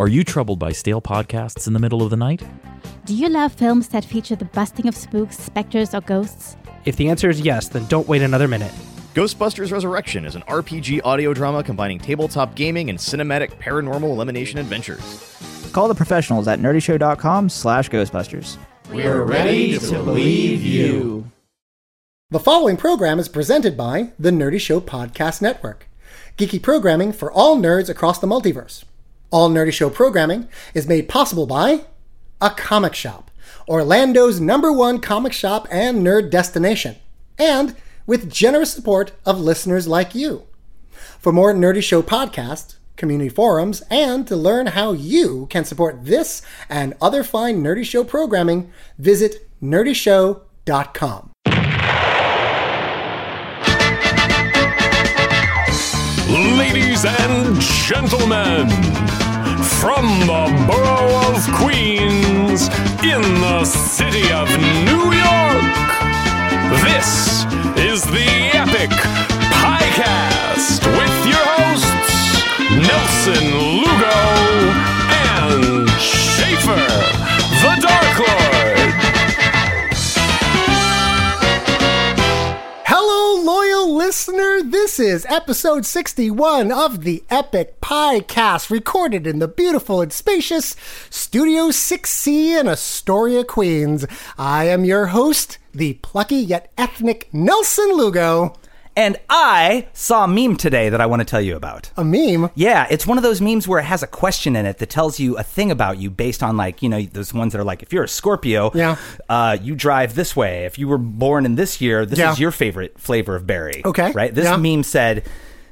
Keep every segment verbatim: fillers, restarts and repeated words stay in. Are you troubled by stale podcasts in the middle of the night? Do you love films that feature the busting of spooks, specters, or ghosts? If the answer is yes, then don't wait another minute. Ghostbusters Resurrection is an R P G audio drama combining tabletop gaming and cinematic paranormal elimination adventures. Call the professionals at nerdyshow.com slash ghostbusters. We're ready to believe you. The following program is presented by the Nerdy Show Podcast Network. Geeky programming for all nerds across the multiverse. All Nerdy Show programming is made possible by a comic shop, Orlando's number one comic shop and nerd destination, and with generous support of listeners like you. For more Nerdy Show podcasts, community forums, and to learn how you can support this and other fine Nerdy Show programming, visit nerdy show dot com. Ladies and gentlemen, from the borough of Queens, in the city of New York, this is the Epic Podcast with your hosts, Nelson Lugo and Schaefer the Dark Lord. Hello, loyal listener. This is episode sixty-one of the Epic Podcast, recorded in the beautiful and spacious Studio six C in Astoria, Queens. I am your host, the plucky yet ethnic Nelson Lugo. And I saw a meme today that I want to tell you about. A meme? Yeah, it's one of those memes where it has a question in it that tells you a thing about you based on, like, you know, those ones that are like, if you're a Scorpio, yeah. uh, you drive this way. If you were born in this year, this yeah. is your favorite flavor of berry. Okay. Right? This yeah. meme said,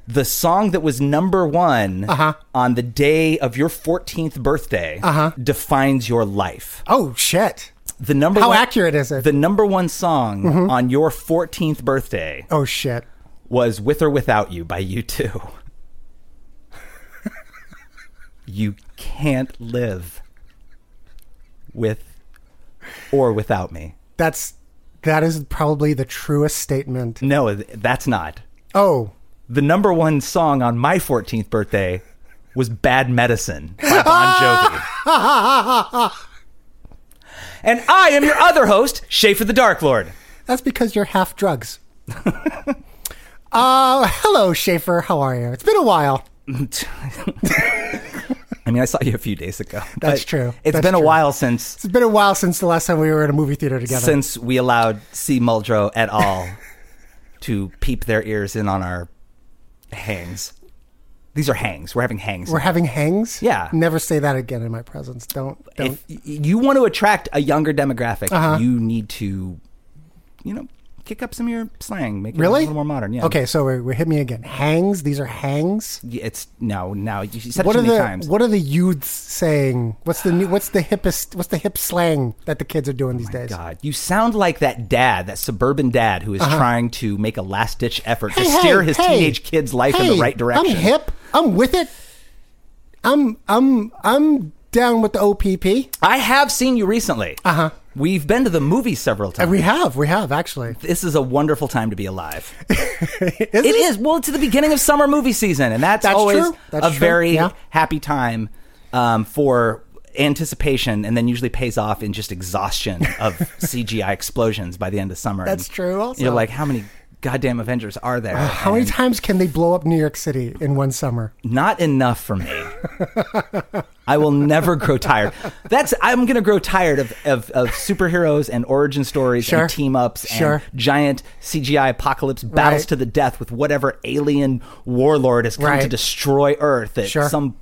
the song that was number one uh-huh. on the day of your fourteenth birthday uh-huh. defines your life. Oh, shit. The number How one, accurate is it? The number one song mm-hmm. on your fourteenth birthday. Oh, shit. Was With or Without You by U two. You can't live with or without me. That's that is probably the truest statement. No, that's not. Oh. The number one song on my fourteenth birthday was Bad Medicine by Bon Jovi. And I am your other host, Schaefer the Dark Lord. That's because you're half drugs. uh, hello, Schaefer. How are you? It's been a while. I mean, I saw you a few days ago. That's true. It's That's been true. a while since... It's been a while since the last time we were in a movie theater together. Since we allowed C. Muldrow et al. to peep their ears in on our hangs. These are hangs. We're having hangs. We're now. having hangs? Yeah. Never say that again in my presence. Don't. don't. If you want to attract a younger demographic, uh-huh. you need to, you know, kick up some of your slang. Make it really? a little more modern. Yeah. Okay, so we're, we're hit me again. Hangs? These are hangs? Yeah, it's, no, no. You said what it too many the, times. What are the youths saying? What's the new, what's the hippest, what's the hip slang that the kids are doing oh these days? God. You sound like that dad, that suburban dad who is uh-huh. trying to make a last-ditch effort hey, to steer hey, his hey, teenage kid's life hey, in the right direction. I'm hip. I'm with it. I'm I'm I'm down with the O P P. I have seen you recently. Uh-huh. We've been to the movies several times. We have. We have, actually. This is a wonderful time to be alive. It, it is. Well, it's the beginning of summer movie season, and that's, that's always that's a true. very yeah. happy time um, for anticipation, and then usually pays off in just exhaustion of C G I explosions by the end of summer. That's and, true also. You're like, how many... goddamn Avengers are there? Uh, how many times can they blow up New York City in one summer? Not enough for me. I will never grow tired. That's I'm going to grow tired of, of, of superheroes and origin stories sure. and team-ups sure. and giant C G I apocalypse battles right. to the death with whatever alien warlord has come right. to destroy Earth that sure. some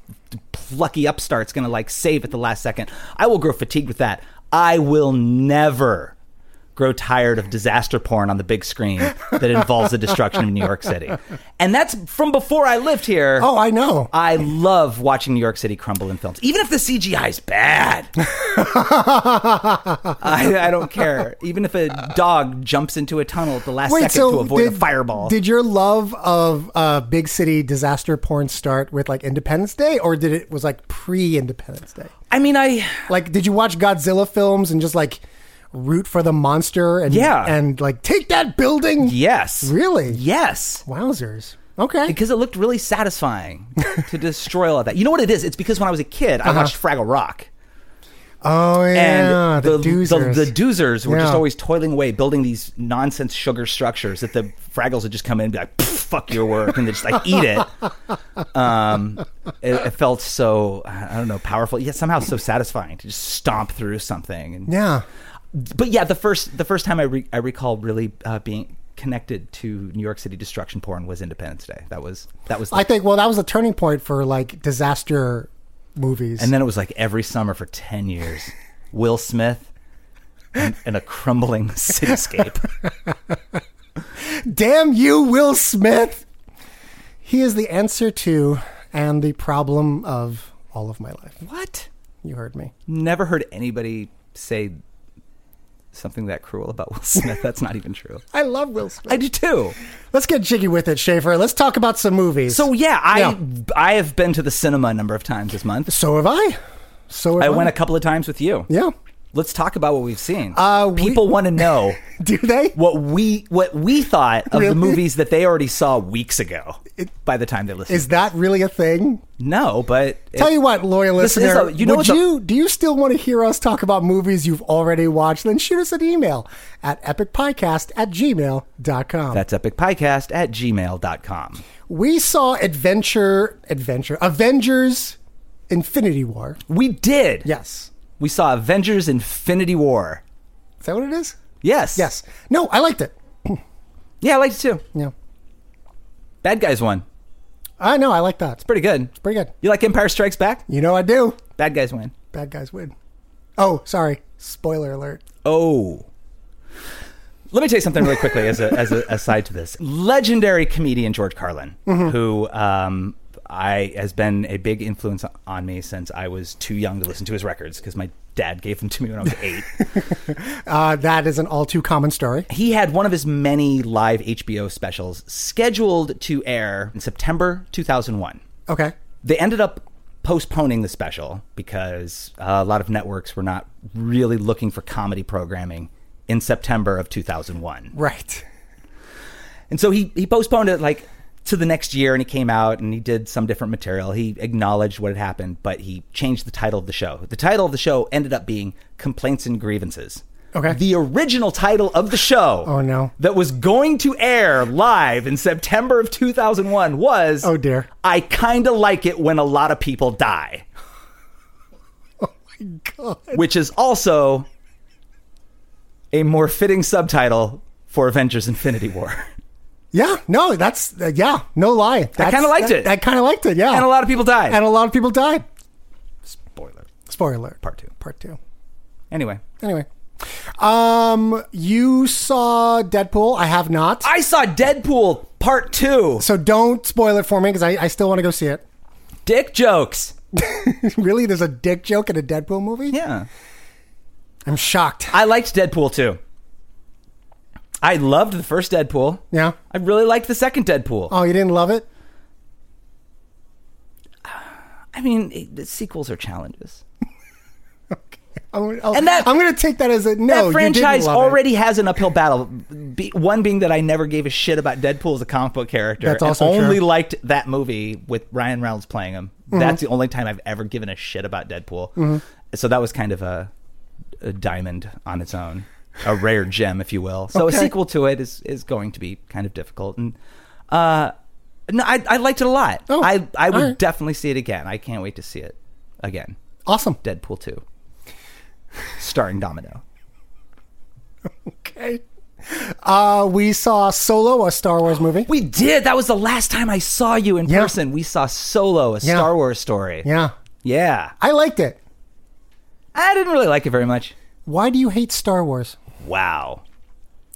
plucky upstart's going to like save at the last second. I will grow fatigued with that. I will never... grow tired of disaster porn on the big screen that involves the destruction of New York City. And that's from before I lived here. Oh, I know. I love watching New York City crumble in films. Even if the C G I is bad. I, I don't care. Even if a dog jumps into a tunnel at the last Wait, second so to avoid did, a fireball. Did your love of uh, big city disaster porn start with like Independence Day, or did it was like pre-Independence Day? I mean, I... Like, did you watch Godzilla films and just like... root for the monster and yeah. and like take that building? Yes. Really? Yes. Wowzers. Okay. Because it looked really satisfying to destroy all of that. You know what it is? It's because when I was a kid, I uh-huh. watched Fraggle Rock. Oh yeah. And the, the Doozers. The, the Doozers were yeah. just always toiling away, building these nonsense sugar structures that the Fraggles would just come in and be like, fuck your work, and they just like eat it. Um, it, it felt so, I don't know, powerful, yet somehow so satisfying to just stomp through something. And yeah. But yeah, the first the first time I re- I recall really uh, being connected to New York City destruction porn was Independence Day. That was that was. The, I think well, that was a turning point for like disaster movies. And then it was like every summer for ten years, Will Smith and, and a crumbling cityscape. Damn you, Will Smith! He is the answer to and the problem of all of my life. What? You heard me. Never heard anybody say something that cruel about Will Smith. That's not even true. I love Will Smith. I do too. Let's get jiggy with it, Schaefer. Let's talk about some movies. So yeah, I yeah. I have been to the cinema a number of times this month. So have I. So have I. I went a couple of times with you. Yeah. Let's talk about what we've seen. Uh, we, People want to know. Do they? What we what we thought of really? the movies that they already saw weeks ago it, by the time they listened. Is that really a thing? No, but... Tell it, you what, loyal listener. A, you know would you, a, do you still want to hear us talk about movies you've already watched? Then shoot us an email at epic podcast at gmail dot com. That's epic podcast at gmail dot com. We saw Adventure... Adventure... Avengers Infinity War. We did. Yes. We saw Avengers Infinity War. Is that what it is? Yes. Yes. No, I liked it. Yeah, I liked it too. Yeah. Bad guys won. I know, I like that. It's pretty good. It's pretty good. You like Empire Strikes Back? You know I do. Bad guys win. Bad guys win. Oh, sorry. Spoiler alert. Oh. Let me tell you something really quickly as a as a aside to this. Legendary comedian George Carlin, mm-hmm. who... um I has been a big influence on me since I was too young to listen to his records because my dad gave them to me when I was eight. uh, that is an all too common story. He had one of his many live H B O specials scheduled to air in September two thousand one. Okay. They ended up postponing the special because uh, a lot of networks were not really looking for comedy programming in September of two thousand one. Right. And so he, he postponed it like... to the next year, and he came out and he did some different material. He acknowledged what had happened, but he changed the title of the show. The title of the show ended up being Complaints and Grievances. Okay. The original title of the show oh, no. that was going to air live in September of two thousand one was Oh dear. I Kinda Like It When a Lot of People Die. Oh my God. Which is also a more fitting subtitle for Avengers Infinity War. Yeah, no, that's, uh, yeah, no lie. That's, I kind of liked that, it. I kind of liked it, yeah. And a lot of people died. And a lot of people died. Spoiler. Spoiler. Part two. Part two. Anyway. Anyway. Um, you saw Deadpool. I have not. I saw Deadpool part two. So don't spoil it for me because I, I still want to go see it. Dick jokes. Really? There's a dick joke in a Deadpool movie? Yeah. I'm shocked. I liked Deadpool too. I loved the first Deadpool. Yeah. I really liked the second Deadpool. Oh, you didn't love it? I mean, it, the sequels are challenges. Okay. I'm, I'll, and that, I'm going to take that as a no. That franchise already it. has an uphill battle. Be, one being that I never gave a shit about Deadpool as a comic book character. That's also and only true. liked that movie with Ryan Reynolds playing him. Mm-hmm. That's the only time I've ever given a shit about Deadpool. Mm-hmm. So that was kind of a, a diamond on its own. A rare gem, if you will. So okay. a sequel to it is, is going to be kind of difficult. And uh, no, I, I liked it a lot. Oh, I, I would right. definitely see it again. I can't wait to see it again. Awesome. Deadpool two. Starring Domino. Okay. Uh, we saw Solo, a Star Wars movie. We did. That was the last time I saw you in yeah. person. We saw Solo, a yeah. Star Wars story. Yeah. Yeah. I liked it. I didn't really like it very much. Why do you hate Star Wars? Wow.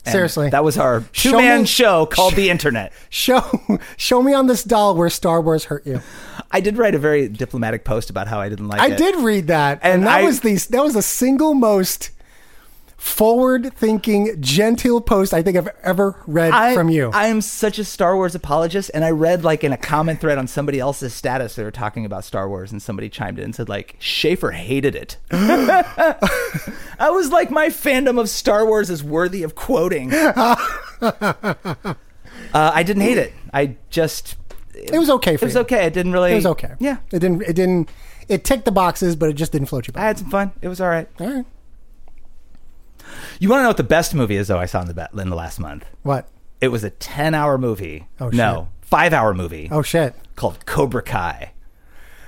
And seriously, that was our two-man show called sh- The Internet. Show show me on this doll where Star Wars hurt you. I did write a very diplomatic post about how I didn't like I it. I did read that. And, and that I, was the that was the single most forward-thinking, genteel post I think I've ever read I, from you. I am such a Star Wars apologist. And I read like in a comment thread on somebody else's status, they were talking about Star Wars, and somebody chimed in and said like, Schaefer hated it. I was like, my fandom of Star Wars is worthy of quoting. uh, I didn't hate it. I just... It, it was okay for It was you. okay. It didn't really... It was okay. Yeah. It didn't... It didn't. It ticked the boxes, but it just didn't float your boat. I had some fun. It was all right. All right. You want to know what the best movie is, though, I saw in the, in the last month? What? It was a ten-hour movie. Oh, shit. No, five-hour movie. Oh, shit. Called Cobra Kai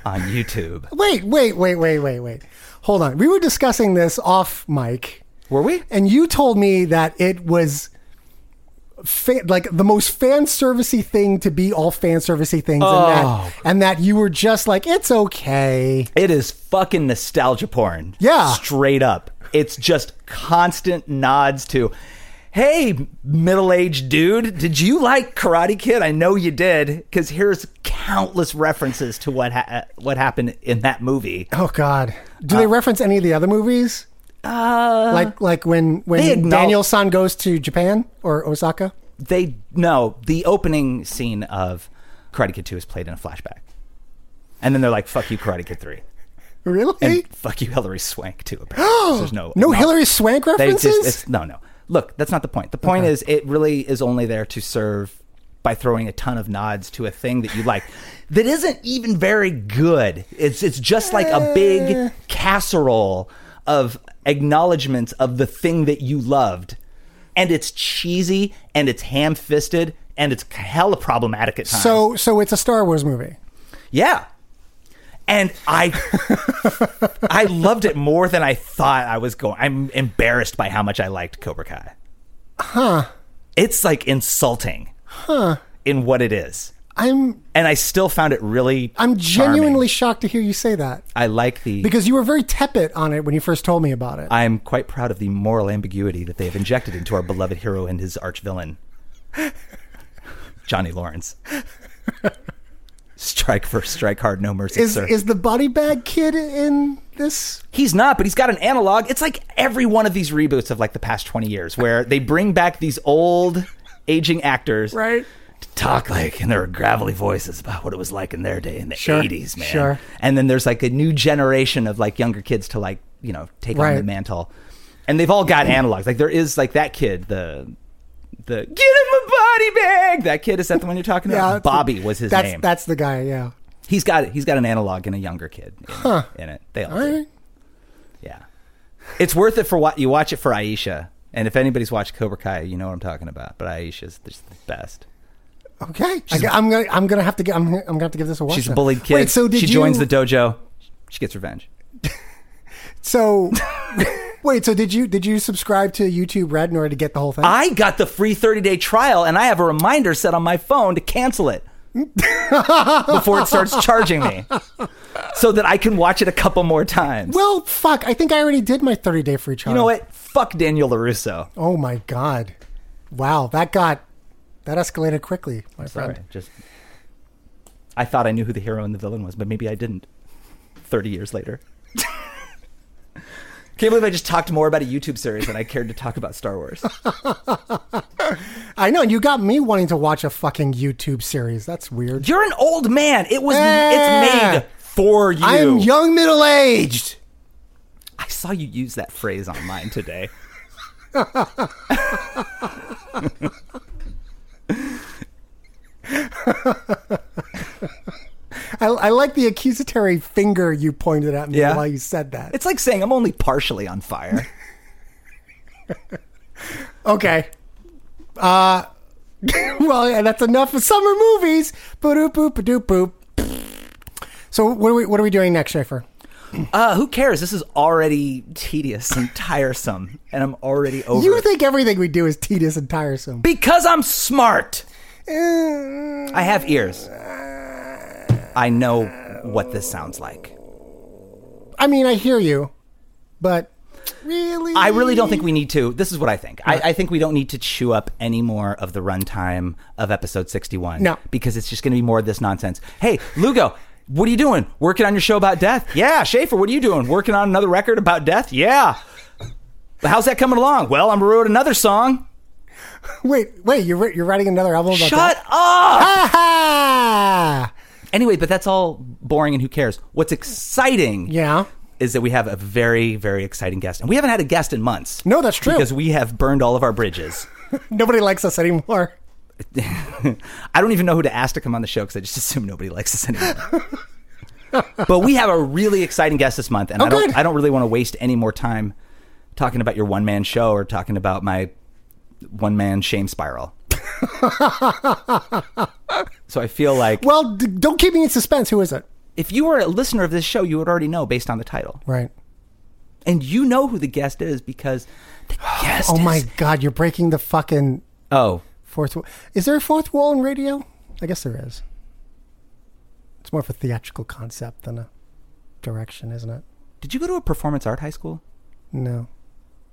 on YouTube. wait, wait, wait, wait, wait, wait. Hold on. We were discussing this off mic. Were we? And you told me that it was... Fa- like the most fan servicey thing to be all fan servicey things, oh. and, that, and that you were just like, it's okay. It is fucking nostalgia porn. Yeah, straight up. It's just constant nods to, hey, middle-aged dude, did you like Karate Kid? I know you did, because here's countless references to what ha- what happened in that movie. Oh God, do uh, they reference any of the other movies? Uh, like like when, when Daniel-san goes to Japan or Osaka? They No, the opening scene of Karate Kid two is played in a flashback. And then they're like, fuck you, Karate Kid three. Really? And fuck you, Hilary Swank too. Apparently. There's no no Hilary Swank references? Just, it's, no, no. Look, that's not the point. The point okay. is it really is only there to serve by throwing a ton of nods to a thing that you like that isn't even very good. It's It's just like a big casserole of... acknowledgments of the thing that you loved, and it's cheesy and it's ham-fisted and it's hella problematic at times. So, so it's a Star Wars movie. Yeah, and I, I loved it more than I thought I was going. I'm embarrassed by how much I liked Cobra Kai. Huh? It's like insulting. Huh? In what it is. I'm and I still found it really I'm genuinely charming. Shocked to hear you say that. I like the because you were very tepid on it when you first told me about it. I am quite proud of the moral ambiguity that they have injected into our beloved hero and his arch-villain, Johnny Lawrence. Strike first, strike hard, no mercy, is, sir. Is the body bag kid in this? He's not, but he's got an analog. It's like every one of these reboots of like the past twenty years where they bring back these old aging actors. Right. Talk like and there were gravelly voices about what it was like in their day in the sure, eighties, man. Sure. And then there's like a new generation of like younger kids to like, you know, take right. on the mantle. And they've all got analogs. Like there is like that kid, the the get him a body bag. That kid, is that the one you're talking yeah, about? Bobby was his that's, name. That's the guy, yeah. He's got he's got an analog and a younger kid in, huh. in it. They all, all do. Right. Yeah. It's worth it for what you watch it for Aisha. And if anybody's watched Cobra Kai, you know what I'm talking about. But Aisha's just the best. Okay, I, I'm gonna I'm gonna have to get I'm, I'm gonna have to give this a watch. She's a bullied kid. Wait, so did she you... joins the dojo. She gets revenge. so, wait. So did you did you subscribe to YouTube Red in order to get the whole thing? I got the free thirty day trial, and I have a reminder set on my phone to cancel it before it starts charging me, so that I can watch it a couple more times. Well, fuck. I think I already did my thirty day free trial. You know what? Fuck Daniel LaRusso. Oh my God! Wow, that got. That escalated quickly, my I'm friend. Sorry. Just, I thought I knew who the hero and the villain was, but maybe I didn't. Thirty years later, can't believe I just talked more about a YouTube series than I cared to talk about Star Wars. I know, and you got me wanting to watch a fucking YouTube series. That's weird. You're an old man. It was. Yeah. It's made for you. I'm young, middle aged. I saw you use that phrase online today. I, I like the accusatory finger you pointed at me yeah. while you said that. It's like saying I'm only partially on fire. Okay. Uh, well, yeah, that's enough for summer movies. Ba-doop-boop-ba-doop-boop. So what are we what are we doing next, Schaefer? Uh, who cares? This is already tedious and tiresome, and I'm already over You it. Think everything we do is tedious and tiresome. Because I'm smart. Uh, I have ears. I know what this sounds like. I mean, I hear you, but... Really? I really don't think we need to. This is what I think. I, I think we don't need to chew up any more of the runtime of episode sixty-one. No. Because it's just going to be more of this nonsense. Hey, Lugo, what are you doing? Working on your show about death? Yeah. Schaefer, what are you doing? Working on another record about death? Yeah. How's that coming along? Well, I'm wrote another song. Wait, wait, you're you're writing another album about Shut that? Shut up! Ha ha! Anyway, but that's all boring and who cares. What's exciting yeah. is that we have a very, very exciting guest. And we haven't had a guest in months. No, that's true. Because we have burned all of our bridges. Nobody likes us anymore. I don't even know who to ask to come on the show because I just assume nobody likes us anymore. But we have a really exciting guest this month. And oh, I don't, I don't really want to waste any more time talking about your one-man show or talking about my one-man shame spiral. So I feel like... Well, d- don't keep me in suspense. Who is it? If you were a listener of this show, you would already know based on the title. Right. And you know who the guest is because the guest oh, is... Oh my God, you're breaking the fucking... Oh. Fourth wall. Is there a fourth wall in radio? I guess there is. It's more of a theatrical concept than a direction, isn't it? Did you go to a performance art high school? No.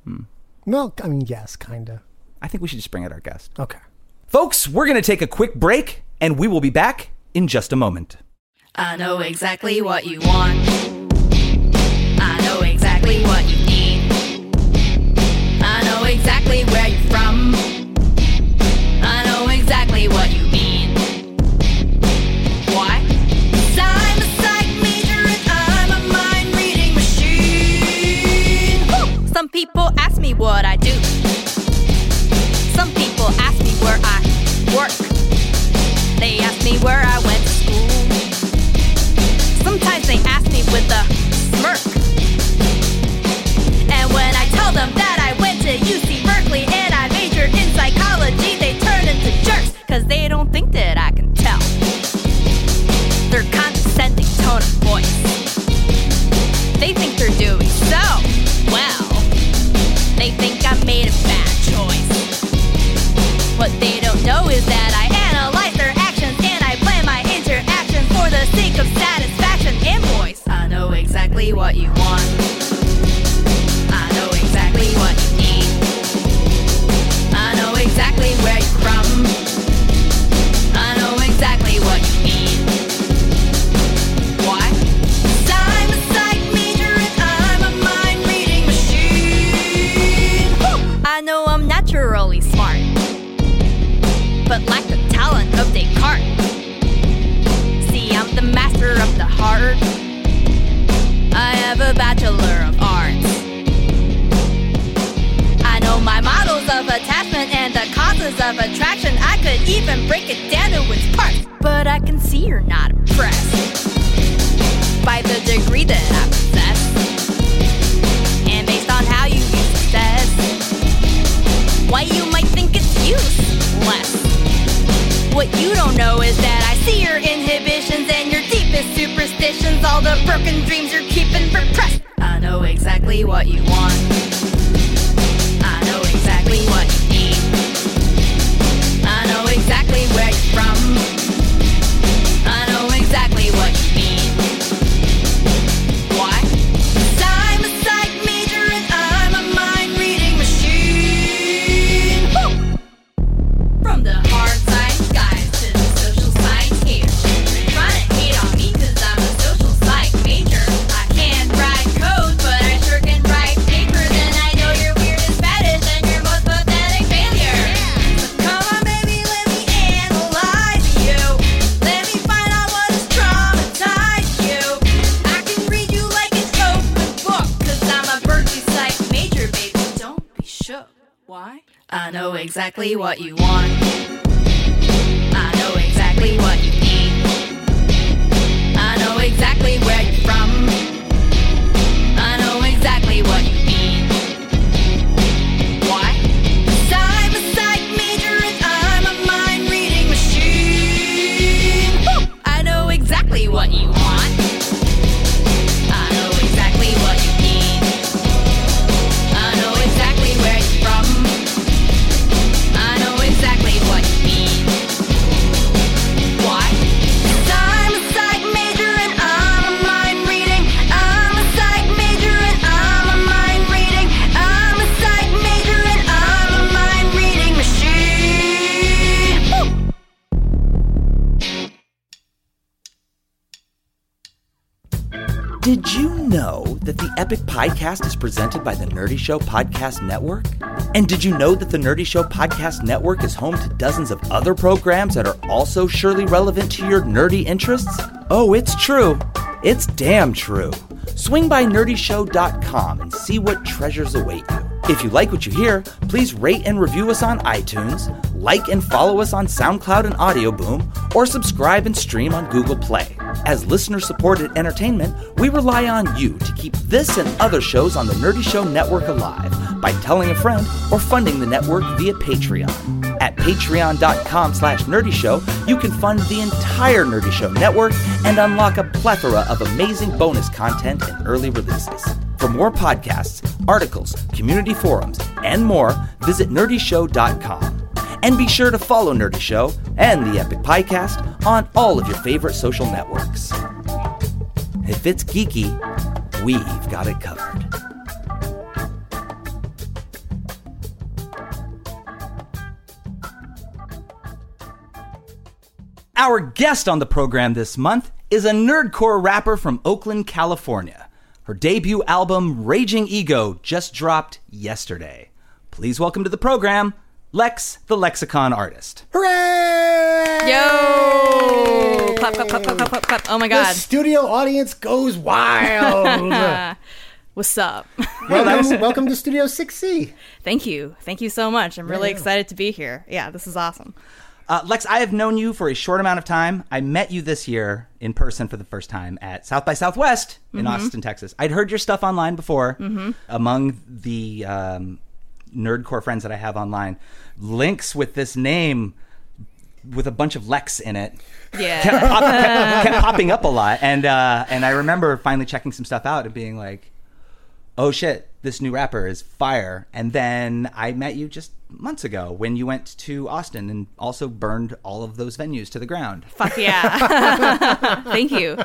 Hmm. No, I mean, yes, kind of. I think we should just bring out our guest. Okay. Folks, we're going to take a quick break, and we will be back in just a moment. I know exactly what you want. I know exactly what you need. I know exactly where you're from. I know exactly what you mean. Why? Because I'm a psych major and I'm a mind-reading machine. Woo! Some people ask me what I do. Some people ask me where I work. They ask me where I went to school. Sometimes they ask me with a smirk. And when I tell them that I went to U C Berkeley and I majored in psychology, they turn into jerks, cause they don't think that I can tell. Their condescending tone of voice, they think they're doing so well. They think I made a bad choice. What they don't know is that I analyze their actions and I plan my interactions for the sake of satisfaction and voice. I know exactly what you want. I know exactly what you need. I know exactly where you're from. I know exactly what you mean. Why? Because I'm a psych major and I'm a mind-reading machine. Woo! I know I'm naturally smart, but lack the talent of Descartes. See, I'm the master of the heart. I have a bachelor of arts. I know my models of attachment and the causes of attraction. I could even break it down to its parts, but I can see you're not impressed by the degree that I possess, and based on how you view success, why you might think it's useless. What you don't know is that I see your inhibitions and your deepest superstitions, all the broken dreams you're keeping repressed. I know exactly what you want. I know exactly what you need. I know exactly where you're from. I know exactly what you mean. Why? Because I'm a psych major and I'm a mind-reading machine. Woo! From the heart. I know exactly what you want. I know exactly what you need. I know exactly where you're from. I know exactly what you mean. Why? Because I'm a psych major and I'm a mind-reading machine. Woo! I know exactly what you want. I know exactly what you need. I know exactly where you're from. Exactly what Did you know that the Epic Podcast is presented by the Nerdy Show Podcast Network? And did you know that the Nerdy Show Podcast Network is home to dozens of other programs that are also surely relevant to your nerdy interests? Oh, it's true. It's damn true. Swing by nerdy show dot com and see what treasures await you. If you like what you hear, please rate and review us on iTunes, like and follow us on SoundCloud and Audioboom, or subscribe and stream on Google Play. As listener-supported entertainment, we rely on you to keep this and other shows on the Nerdy Show Network alive by telling a friend or funding the network via Patreon. At patreon.com slash nerdyshow, you can fund the entire Nerdy Show network and unlock a plethora of amazing bonus content and early releases. For more podcasts, articles, community forums, and more, visit nerdy show dot com. And be sure to follow Nerdy Show and the Epic Podcast on all of your favorite social networks. If it's geeky, we've got it covered. Our guest on the program this month is a nerdcore rapper from Oakland, California. Her debut album, Raging Ego, just dropped yesterday. Please welcome to the program, Lex the Lexicon Artist. Hooray! Yo! Clap, clap, clap, clap, clap, clap. Oh my God. The studio audience goes wild. What's up? Welcome, welcome to Studio six C. Thank you. Thank you so much. I'm really yeah. excited to be here. Yeah, this is awesome. Uh, Lex, I have known you for a short amount of time. I met you this year in person for the first time at South by Southwest in mm-hmm. Austin, Texas. I'd heard your stuff online before. Mm-hmm. Among the um, nerdcore friends that I have online, links with this name with a bunch of Lex in it yeah. kept, pop- kept, kept popping up a lot. And, uh, and I remember finally checking some stuff out and being like, oh shit, this new rapper is fire. And then I met you just months ago when you went to Austin and also burned all of those venues to the ground. Fuck yeah. Thank you.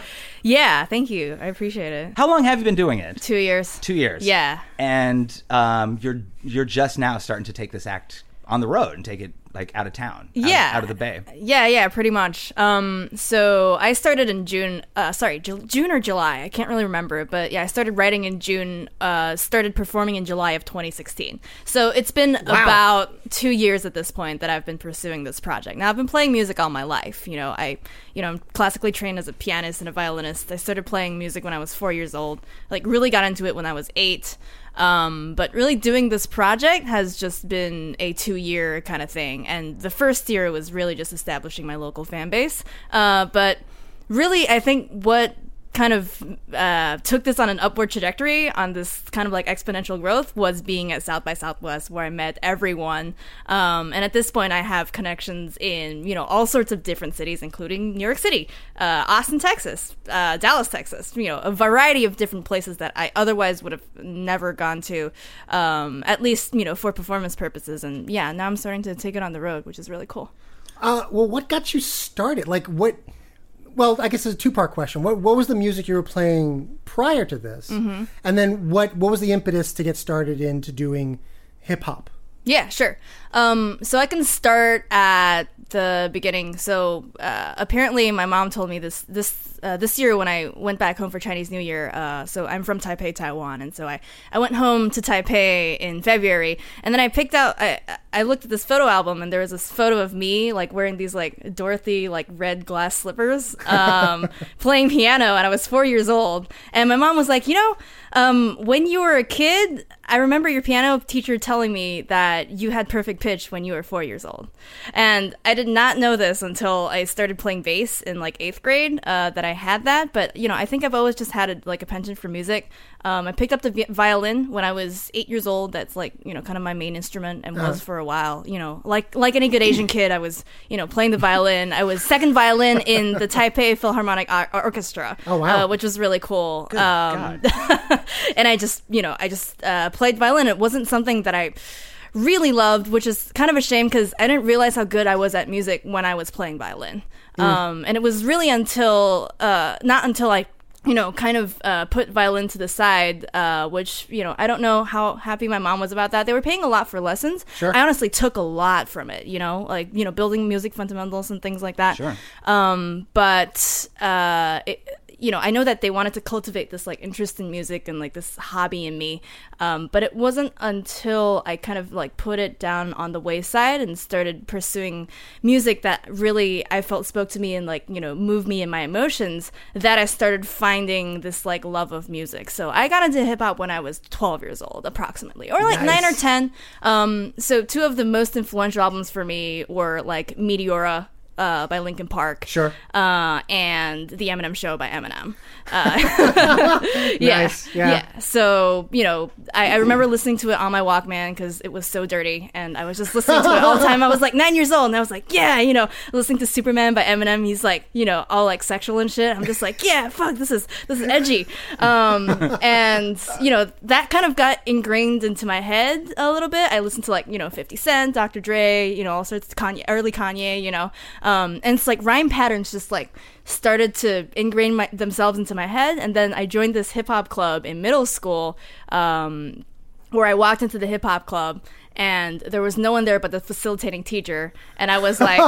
Yeah, thank you. I appreciate it. How long have you been doing it? Two years. Two years. Yeah. And um, you're you're just now starting to take this act on the road and take it like out of town. Yeah. Out, out of the Bay. Yeah, yeah, pretty much. Um, so I started in June, uh, sorry, Ju- June or July. I can't really remember, but yeah, I started writing in June, uh, started performing in July of twenty sixteen. So it's been wow. about two years at this point that I've been pursuing this project. Now I've been playing music all my life. You know, I, you know, I'm classically trained as a pianist and a violinist. I started playing music when I was four years old, like really got into it when I was eight. Um, but really doing this project has just been a two-year kind of thing. And the first year was really just establishing my local fan base. Uh, but really, I think what kind of uh, took this on an upward trajectory, on this kind of like exponential growth, was being at South by Southwest, where I met everyone. Um, and at this point, I have connections in, you know, all sorts of different cities, including New York City, uh, Austin, Texas, uh, Dallas, Texas, you know, a variety of different places that I otherwise would have never gone to, um, at least, you know, for performance purposes. And yeah, now I'm starting to take it on the road, which is really cool. Uh, well, what got you started? Like, what... Well, I guess it's a two-part question. What what was the music you were playing prior to this? Mm-hmm. And then what, what was the impetus to get started into doing hip-hop? Yeah, sure. Um, so I can start at the beginning. So uh, apparently my mom told me this this uh, this year when I went back home for Chinese New Year. Uh, so I'm from Taipei, Taiwan. And so I, I went home to Taipei in February. And then I picked out... I, I looked at this photo album, and there was this photo of me like wearing these like Dorothy like red glass slippers, um, playing piano, and I was four years old. And my mom was like, you know, um, when you were a kid, I remember your piano teacher telling me that you had perfect pitch when you were four years old. And I did not know this until I started playing bass in like eighth grade uh, that I had that. But you know, I think I've always just had a, like a penchant for music. Um, I picked up the violin when I was eight years old. That's like, you know, kind of my main instrument, and uh-huh. was for a while. You know, like like any good Asian kid, I was, you know, playing the violin. I was second violin in the Taipei Philharmonic Ar- Orchestra, oh, wow. uh, which was really cool. Good um, God. And I just, you know, I just uh, played violin. It wasn't something that I really loved, which is kind of a shame because I didn't realize how good I was at music when I was playing violin. Mm. Um, and it was really until, uh, not until I you know, kind of uh, put violin to the side, uh, which, you know, I don't know how happy my mom was about that. They were paying a lot for lessons. Sure. I honestly took a lot from it, you know, like, you know, building music fundamentals and things like that. Sure. Um, but uh, it, you know, I know that they wanted to cultivate this like interest in music and like this hobby in me. Um, but it wasn't until I kind of like put it down on the wayside and started pursuing music that really I felt spoke to me and like, you know, moved me in my emotions that I started finding this like love of music. So I got into hip hop when I was twelve years old, approximately, or like nice. nine or ten. Um, so two of the most influential albums for me were like Meteora, Uh, by Linkin Park, sure, uh, and The Eminem Show by Eminem. Uh, yeah. Nice. yeah, yeah. So you know, I, I remember listening to it on my Walkman because it was so dirty, and I was just listening to it all the time. I was like nine years old, and I was like, yeah, you know, listening to Superman by Eminem. He's like, you know, all like sexual and shit. I'm just like, yeah, fuck, this is this is edgy, um, and you know, that kind of got ingrained into my head a little bit. I listened to like you know fifty Cent, Doctor Dre, you know, all sorts of Kanye, early Kanye, you know. Um, and it's like rhyme patterns just like started to ingrain my, themselves into my head. And then I joined this hip hop club in middle school, um, where I walked into the hip hop club and there was no one there but the facilitating teacher. And I was like,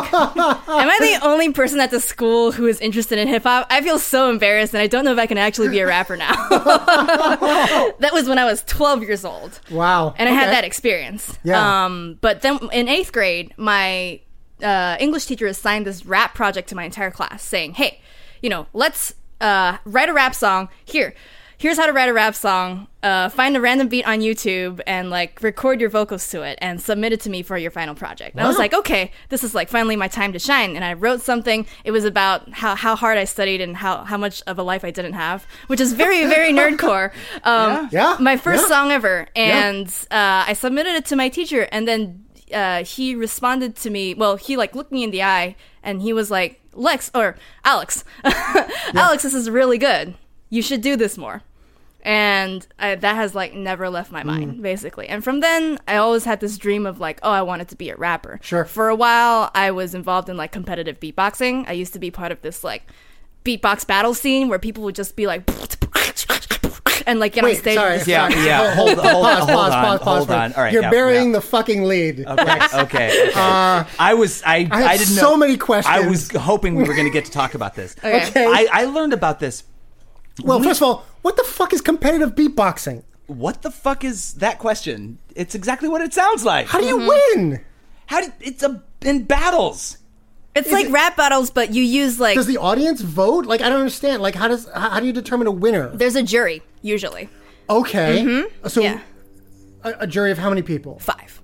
am I the only person at the school who is interested in hip hop? I feel so embarrassed and I don't know if I can actually be a rapper now. That was when I was twelve years old. Wow. And I okay. had that experience. Yeah. Um, but then in eighth grade, my... Uh, English teacher assigned this rap project to my entire class saying, hey, you know, let's uh, write a rap song. Here, here's how to write a rap song. Uh, find a random beat on YouTube and like record your vocals to it and submit it to me for your final project. And wow. I was like, okay, this is like finally my time to shine. And I wrote something. It was about how, how hard I studied and how, how much of a life I didn't have, which is very, very nerdcore. Um, yeah. Yeah. My first yeah. song ever. And yeah. uh, I submitted it to my teacher and then Uh, he responded to me. Well, he like looked me in the eye and he was like, Lex or Alex, yeah. Alex, this is really good. You should do this more. And I, that has like never left my mind, mm. basically. And from then, I always had this dream of like, oh, I wanted to be a rapper. Sure. For a while, I was involved in like competitive beatboxing. I used to be part of this like beatbox battle scene where people would just be like, and like get Wait, on stage. Sorry, yeah, sorry. yeah. Hold, hold, hold, pause, hold on, pause, pause, hold on. All right, You're yeah, burying yeah. the fucking lead. Okay, okay. okay. Uh, I was, I, I, I didn't so know. So many questions. I was hoping we were going to get to talk about this. okay. okay. I, I learned about this. Well, we, first of all, what the fuck is competitive beatboxing? What the fuck is that question? It's exactly what it sounds like. How do you mm-hmm. win? How do it's a in battles? It's is like it, rap battles, but you use like. Does the audience vote? Like, I don't understand. Like, how does how, how do you determine a winner? There's a jury usually. Okay. Mm-hmm. So, yeah. a, a jury of how many people? Five.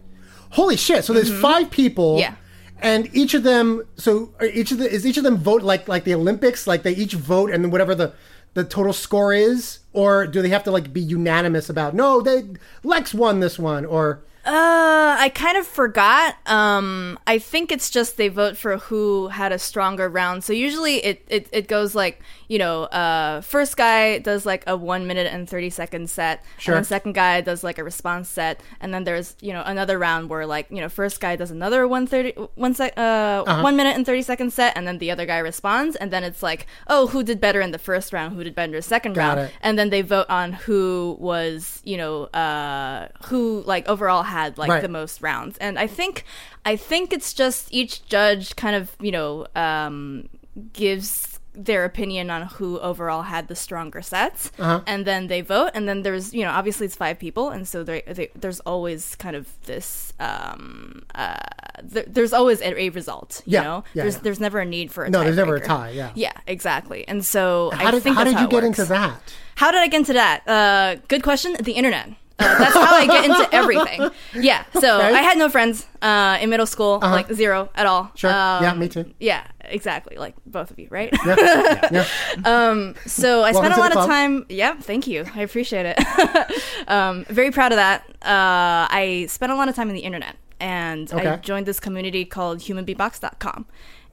Holy shit! So there's mm-hmm. five people. Yeah. And each of them. So each of the is each of them vote like like the Olympics? Like they each vote and whatever the the total score is, or do they have to like be unanimous about? No, they Lex won this one, or. Uh, I kind of forgot. Um, I think it's just they vote for who had a stronger round. So usually it, it, it goes like, you know, uh, first guy does like a one minute and thirty second set. Sure. And then second guy does like a response set. And then there's, you know, another round where like, you know, first guy does another one thirty one sec, uh, uh-huh. one minute and thirty second set. And then the other guy responds. And then it's like, oh, who did better in the first round? Who did better in the second Got round? It. And then they vote on who was, you know, uh, who like overall had had like right. the most rounds. And I think I think it's just each judge kind of, you know, um, gives their opinion on who overall had the stronger sets uh-huh. and then they vote. And then there's, you know, obviously it's five people. And so they, they, there's always kind of this, um, uh, th- there's always a, a result, you yeah. know, yeah, there's yeah. there's never a need for a No, there's breaker. never a tie. Yeah, yeah, exactly. And so how I did, think how did how you get works. into that? How did I get into that? Uh, good question. The internet. Uh, that's how I get into everything. Yeah. So okay. I had no friends uh, in middle school, uh-huh. like zero at all. Sure. Um, yeah, me too. Yeah, exactly. Like both of you, right? Yeah. yeah. yeah. Um, so I Welcome spent a lot of time. Yeah, thank you. I appreciate it. um, very proud of that. Uh, I spent a lot of time on the internet and okay. I joined this community called human beatbox dot com.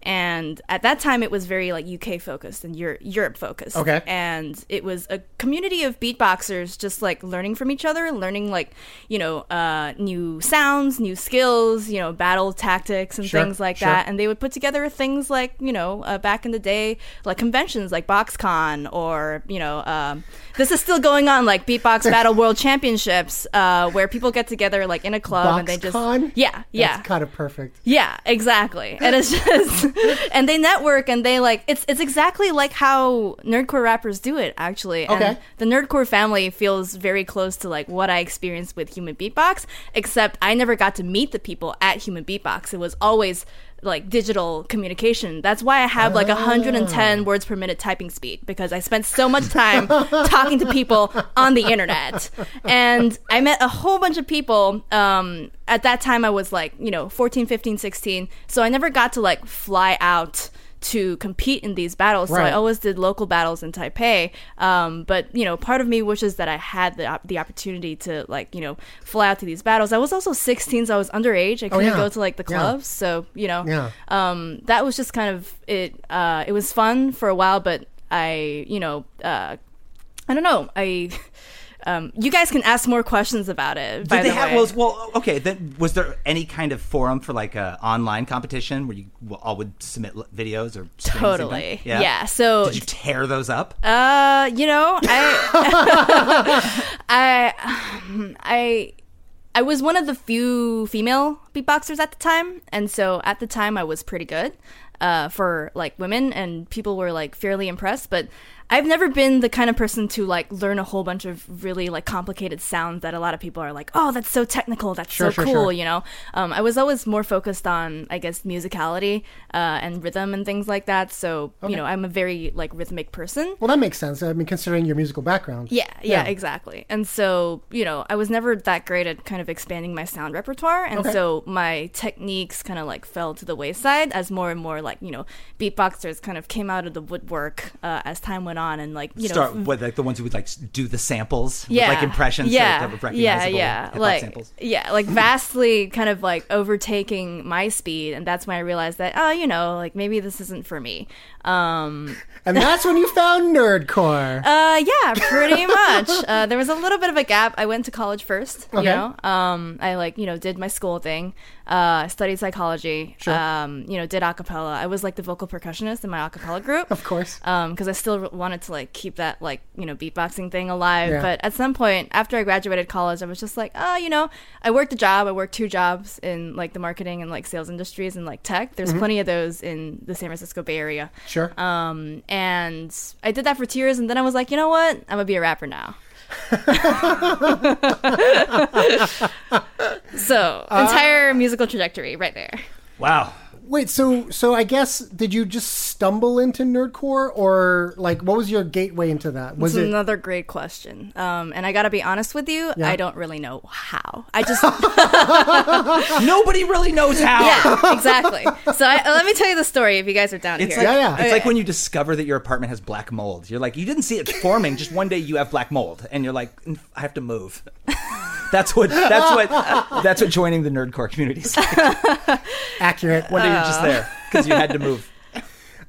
And at that time, it was very like U K focused and Euro- Europe focused. Okay. And it was a community of beatboxers just like learning from each other, learning like, you know, uh, new sounds, new skills, you know, battle tactics and sure, things like sure. that. And they would put together things like, you know, uh, back in the day, like conventions like BoxCon or, you know, um, this is still going on, like Beatbox Battle World Championships, uh, where people get together like in a club Box and they just. BoxCon? Yeah, yeah. That's kind of perfect. Yeah, exactly. And it's just. And they network, and they like it's it's exactly like how nerdcore rappers do it, actually. Okay. And the nerdcore family feels very close to like what I experienced with Human Beatbox, except I never got to meet the people at Human Beatbox. It was always like digital communication. That's why I have like one hundred ten words per minute typing speed, because I spent so much time talking to people on the internet. And I met a whole bunch of people. Um, at that time I was like, you know, fourteen, fifteen, sixteen. So I never got to like fly out to compete in these battles. Right. So I always did local battles in Taipei. Um, but, you know, part of me wishes that I had the the opportunity to, like, you know, fly out to these battles. I was also sixteen, so I was underage. I couldn't oh, yeah. go to, like, the clubs. Yeah. So, you know, yeah. um, that was just kind of it. Uh, it was fun for a while, but I, you know, uh, I don't know. I... Um, you guys can ask more questions about it. Did by they the have, way. Was, well, okay. Then was there any kind of forum for like a online competition where you all would submit videos or totally? Yeah. yeah. So did you tear those up? Uh, you know, I, I, I, I was one of the few female beatboxers at the time, and so at the time I was pretty good uh, for like women, and people were like fairly impressed, but. I've never been the kind of person to like learn a whole bunch of really like complicated sounds that a lot of people are like, oh, that's so technical, that's sure, so sure, cool, sure. you know. Um, I was always more focused on, I guess, musicality uh, and rhythm and things like that. So okay. you know, I'm a very like rhythmic person. Well, that makes sense. I mean, considering your musical background. Yeah, yeah, yeah, exactly. And so you know, I was never that great at kind of expanding my sound repertoire, and okay. so my techniques kind of like fell to the wayside as more and more like you know beatboxers kind of came out of the woodwork uh, as time went on. On and like you start know, with like the ones who would like do the samples, yeah, with, like impressions, yeah, that were yeah, yeah, like samples. yeah, like vastly kind of like overtaking my speed, and that's when I realized that oh, you know, like maybe this isn't for me. Um, and that's when you found nerdcore. Uh, yeah, pretty much. Uh, there was a little bit of a gap. I went to college first, okay. you know. Um, I like you know did my school thing. Uh, studied psychology. Sure. Um, you know, did acapella. I was like the vocal percussionist in my acapella group, of course, because um, I still wanted to like keep that like you know beatboxing thing alive, yeah. but at some point after I graduated college I was just like oh you know I worked a job I worked two jobs in like the marketing and like sales industries and like tech. There's mm-hmm. plenty of those in the San Francisco Bay Area, sure um and I did that for two years and then I was like you know what I'm gonna be a rapper now. So entire uh, musical trajectory right there. Wow. Wait, so so I guess, did you just stumble into nerdcore, or like what was your gateway into that? Was it's it... another great question. Um, and I gotta be honest with you, yeah. I don't really know how. I just nobody really knows how. Yeah, exactly. So I, let me tell you the story if you guys are down it's here. Like, yeah, yeah. It's okay. Like when you discover that your apartment has black mold. You're like, you didn't see it forming. Just one day you have black mold, and you're like, I have to move. That's what that's what that's what joining the nerdcore community is like. Accurate. One day uh, you're just there because you had to move.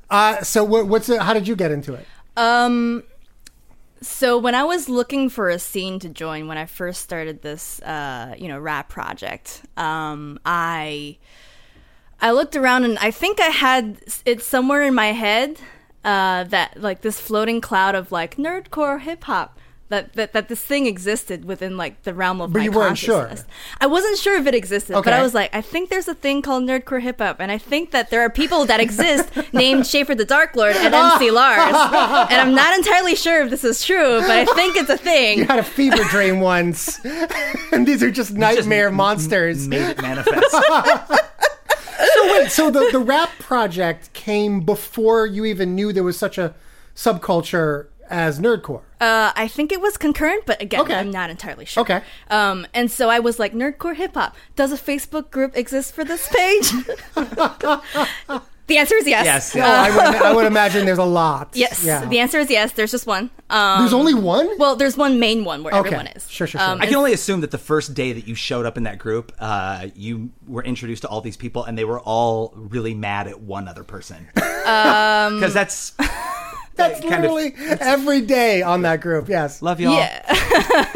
Uh, so what, what's the, how did you get into it? Um, so when I was looking for a scene to join when I first started this, uh, you know, rap project, um, I I looked around and I think I had it somewhere in my head uh, that like this floating cloud of like nerdcore hip hop. That, that that this thing existed within like the realm of but my you weren't consciousness. Sure. I wasn't sure if it existed, okay. but I was like, I think there's a thing called nerdcore hip hop, and I think that there are people that exist named Schaefer the Dark Lord and M C Lars, and I'm not entirely sure if this is true, but I think it's a thing. You had a fever dream once, and these are just nightmare just monsters. M- made it manifest. So wait, so the the rap project came before you even knew there was such a subculture as nerdcore. Uh, I think it was concurrent, but again, okay. I'm not entirely sure. Okay. Um, and so I was like, nerdcore hip hop. Does a Facebook group exist for this page? The answer is yes. Yes. Yeah. Uh, I, would, I would imagine there's a lot. Yes. Yeah. The answer is yes. There's just one. Um, there's only one? Well, there's one main one where okay. everyone is. Sure, sure, sure. Um, I can only assume that the first day that you showed up in that group, uh, you were introduced to all these people, and they were all really mad at one other person. Because um, that's... That's literally of, every day on that group, yes. Love y'all. Yeah.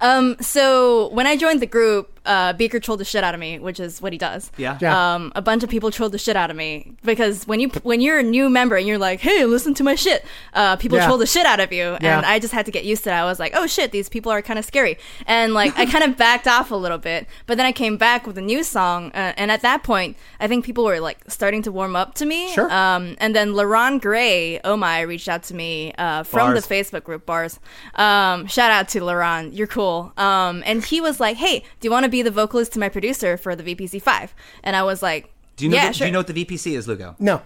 um, so when I joined the group, uh, Beaker trolled the shit out of me, which is what he does. Yeah. yeah. Um, a bunch of people trolled the shit out of me because when you when you're a new member and you're like, hey, listen to my shit, uh, people yeah. troll the shit out of you, yeah. and I just had to get used to that. I was like, oh shit, these people are kind of scary, and like I kind of backed off a little bit, but then I came back with a new song, uh, and at that point, I think people were like starting to warm up to me. Sure. Um, and then LaRon Gray, oh my, reached out to me uh, from Bars. the Facebook group Bars. Um, shout out to LaRon, you're cool. Um, and he was like, hey, do you want to be the vocalist to my producer for the V P C five? And I was like, do you know yeah, the, sure. Do you know what the V P C is, Lugo? No.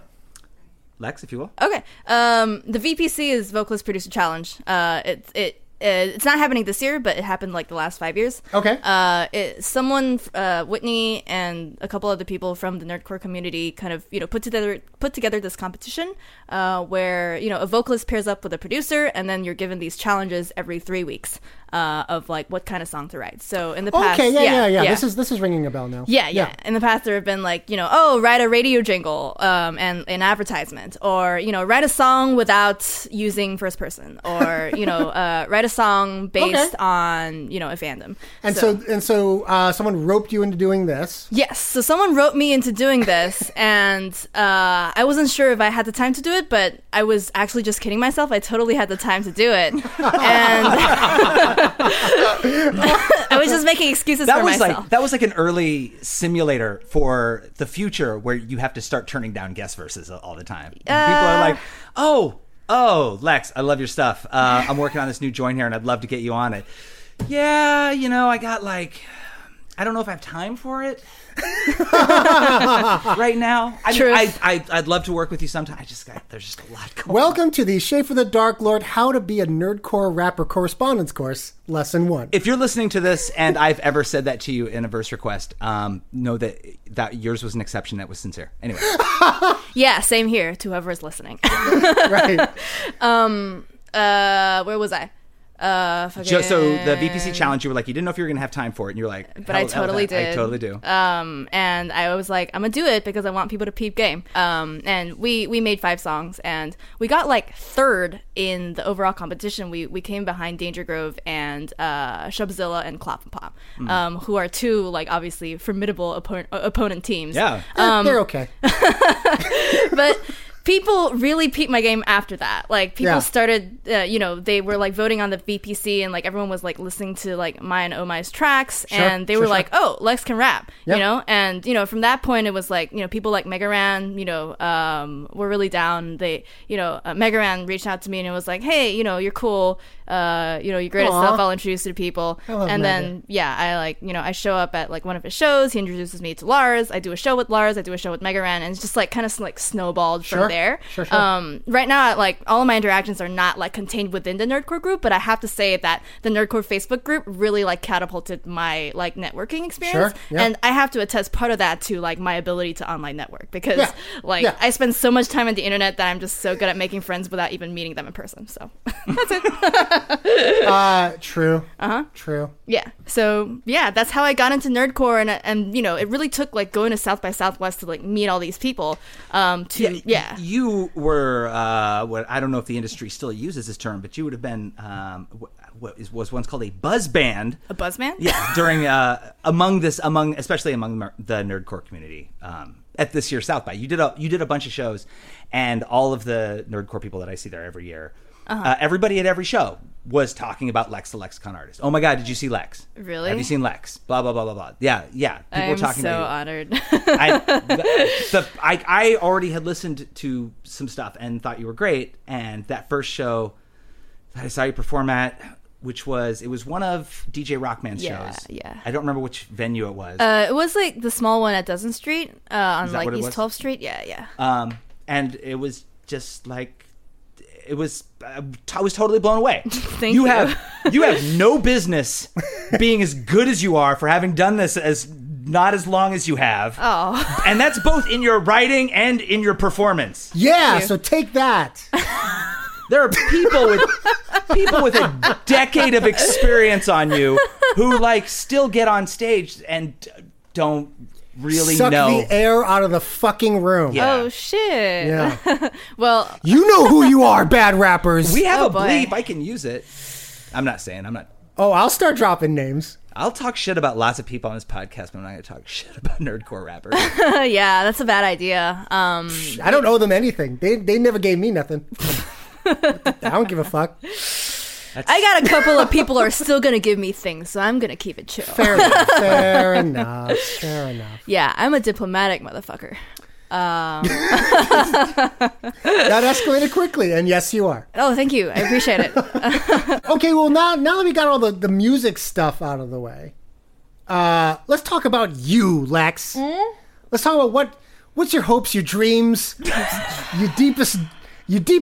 Lex, if you will. Okay. Um, the V P C is Vocalist Producer Challenge. Uh, it, it, it, it's not happening this year, but it happened like the last five years. Okay. Uh, it, someone, uh, Whitney and a couple other people from the nerdcore community kind of, you know, put together put together this competition uh, where, you know, a vocalist pairs up with a producer and then you're given these challenges every three weeks. Uh, of like what kind of song to write. So in the past, okay, yeah, yeah, yeah, yeah. yeah. This is this is ringing a bell now. Yeah, yeah, yeah. In the past, there have been like you know, oh, write a radio jingle, um, and an advertisement, or you know, write a song without using first person, or you know, uh, write a song based okay. on you know a fandom. And so, so and so, uh, someone roped you into doing this. Yes, so someone roped me into doing this, and uh, I wasn't sure if I had the time to do it, but I was actually just kidding myself. I totally had the time to do it, and. I was just making excuses that for was myself. Like, that was like an early simulator for the future where you have to start turning down guest verses all the time. Uh, people are like, oh, oh, Lex, I love your stuff. Uh, I'm working on this new joint here and I'd love to get you on it. Yeah, you know, I got like, I don't know if I have time for it right now. I mean, I, I, I'd love to work with you sometime. I just got, there's just a lot going Welcome on. Welcome to the Schaefer the Dark Lord, How to Be a Nerdcore Rapper Correspondence Course, Lesson one. If you're listening to this and I've ever said that to you in a verse request, um, know that, that yours was an exception that was sincere. Anyway. Yeah, same here to whoever is listening. Right. Um. Uh. Where was I? Uh, Just so the V P C challenge, you were like, you didn't know if you were going to have time for it. And you were like, but I totally did. I totally do. Um, and I was like, I'm going to do it because I want people to peep game. Um, and we, we made five songs and we got like third in the overall competition. We we came behind Danger Grove and uh, Shubzilla and Clop and Pop, mm. um, who are two like obviously formidable oppo- opponent teams. Yeah, um, they're, they're okay. But... People really peeped my game after that. Like, people yeah. started, uh, you know, they were, like, voting on the V P C, and, like, everyone was, like, listening to, like, my and Oh My's tracks, sure, and they sure, were sure. like, oh, Lex can rap, yep. you know? And, you know, from that point, it was, like, you know, people like MegaRan, you know, um, were really down. They, you know, uh, MegaRan reached out to me, and it was like, hey, you know, you're cool. Uh, you know, you're great Aww. at stuff. I'll introduce you to people. I love and Mega. Then, yeah, I, like, you know, I show up at, like, one of his shows. He introduces me to Lars. I do a show with Lars. I do a show with MegaRan, and it's just, like, kind of, like, snowballed sure. from there. Sure, sure. Um, right now, like all of my interactions are not like contained within the nerdcore group, but I have to say that the nerdcore Facebook group really like catapulted my like networking experience, sure, yeah. and I have to attest part of that to like my ability to online network because yeah, like yeah. I spend so much time on the internet that I'm just so good at making friends without even meeting them in person. So that's it. uh, true. Uh huh. True. Yeah. So yeah, that's how I got into nerdcore, and and you know it really took like going to South by Southwest to like meet all these people. Um, to yeah. yeah. You were, uh, what I don't know if the industry still uses this term, but you would have been um, what is, was once called a buzz band. A buzz band? Yeah, during uh, among this among especially among the nerdcore community um, at this year's South by. You did a you did a bunch of shows, and all of the nerdcore people that I see there every year. Uh-huh. Uh, everybody at every show was talking about Lex the Lexicon Artist. Oh my God, did you see Lex? Really? Have you seen Lex? Blah, blah, blah, blah, blah. Yeah, yeah. People I'm were talking so to honored. I, the, the, I, I already had listened to some stuff and thought you were great. And that first show that I saw you perform at, which was, it was one of D J Rockman's yeah, shows. Yeah, yeah. I don't remember which venue it was. Uh, it was like the small one at Dozen Street uh, on like East was? twelfth Street. Yeah, yeah. Um, and it was just like, It was I was totally blown away. Thank you. You have you have no business being as good as you are for having done this as not as long as you have. Oh, and that's both in your writing and in your performance. Yeah, so take that. There are people with people with a decade of experience on you who like still get on stage and don't. Really Suck no. the air out of the fucking room. Yeah. Oh, shit. Yeah. Well, you know who you are, bad rappers. We have oh, a bleep. Boy. I can use it. I'm not saying. I'm not. Oh, I'll start dropping names. I'll talk shit about lots of people on this podcast, but I'm not going to talk shit about nerdcore rappers. Yeah, that's a bad idea. Um, I don't owe them anything. They they never gave me nothing. I don't give a fuck. That's... I got a couple of people who are still going to give me things, so I'm going to keep it chill. Fair enough. Fair enough. Fair enough. Yeah, I'm a diplomatic motherfucker. Um. That escalated quickly, and yes, you are. Oh, thank you. I appreciate it. Okay, well, now now that we got all the, the music stuff out of the way, uh, let's talk about you, Lex. Mm? Let's talk about what what's your hopes, your dreams, your deepest, your deep.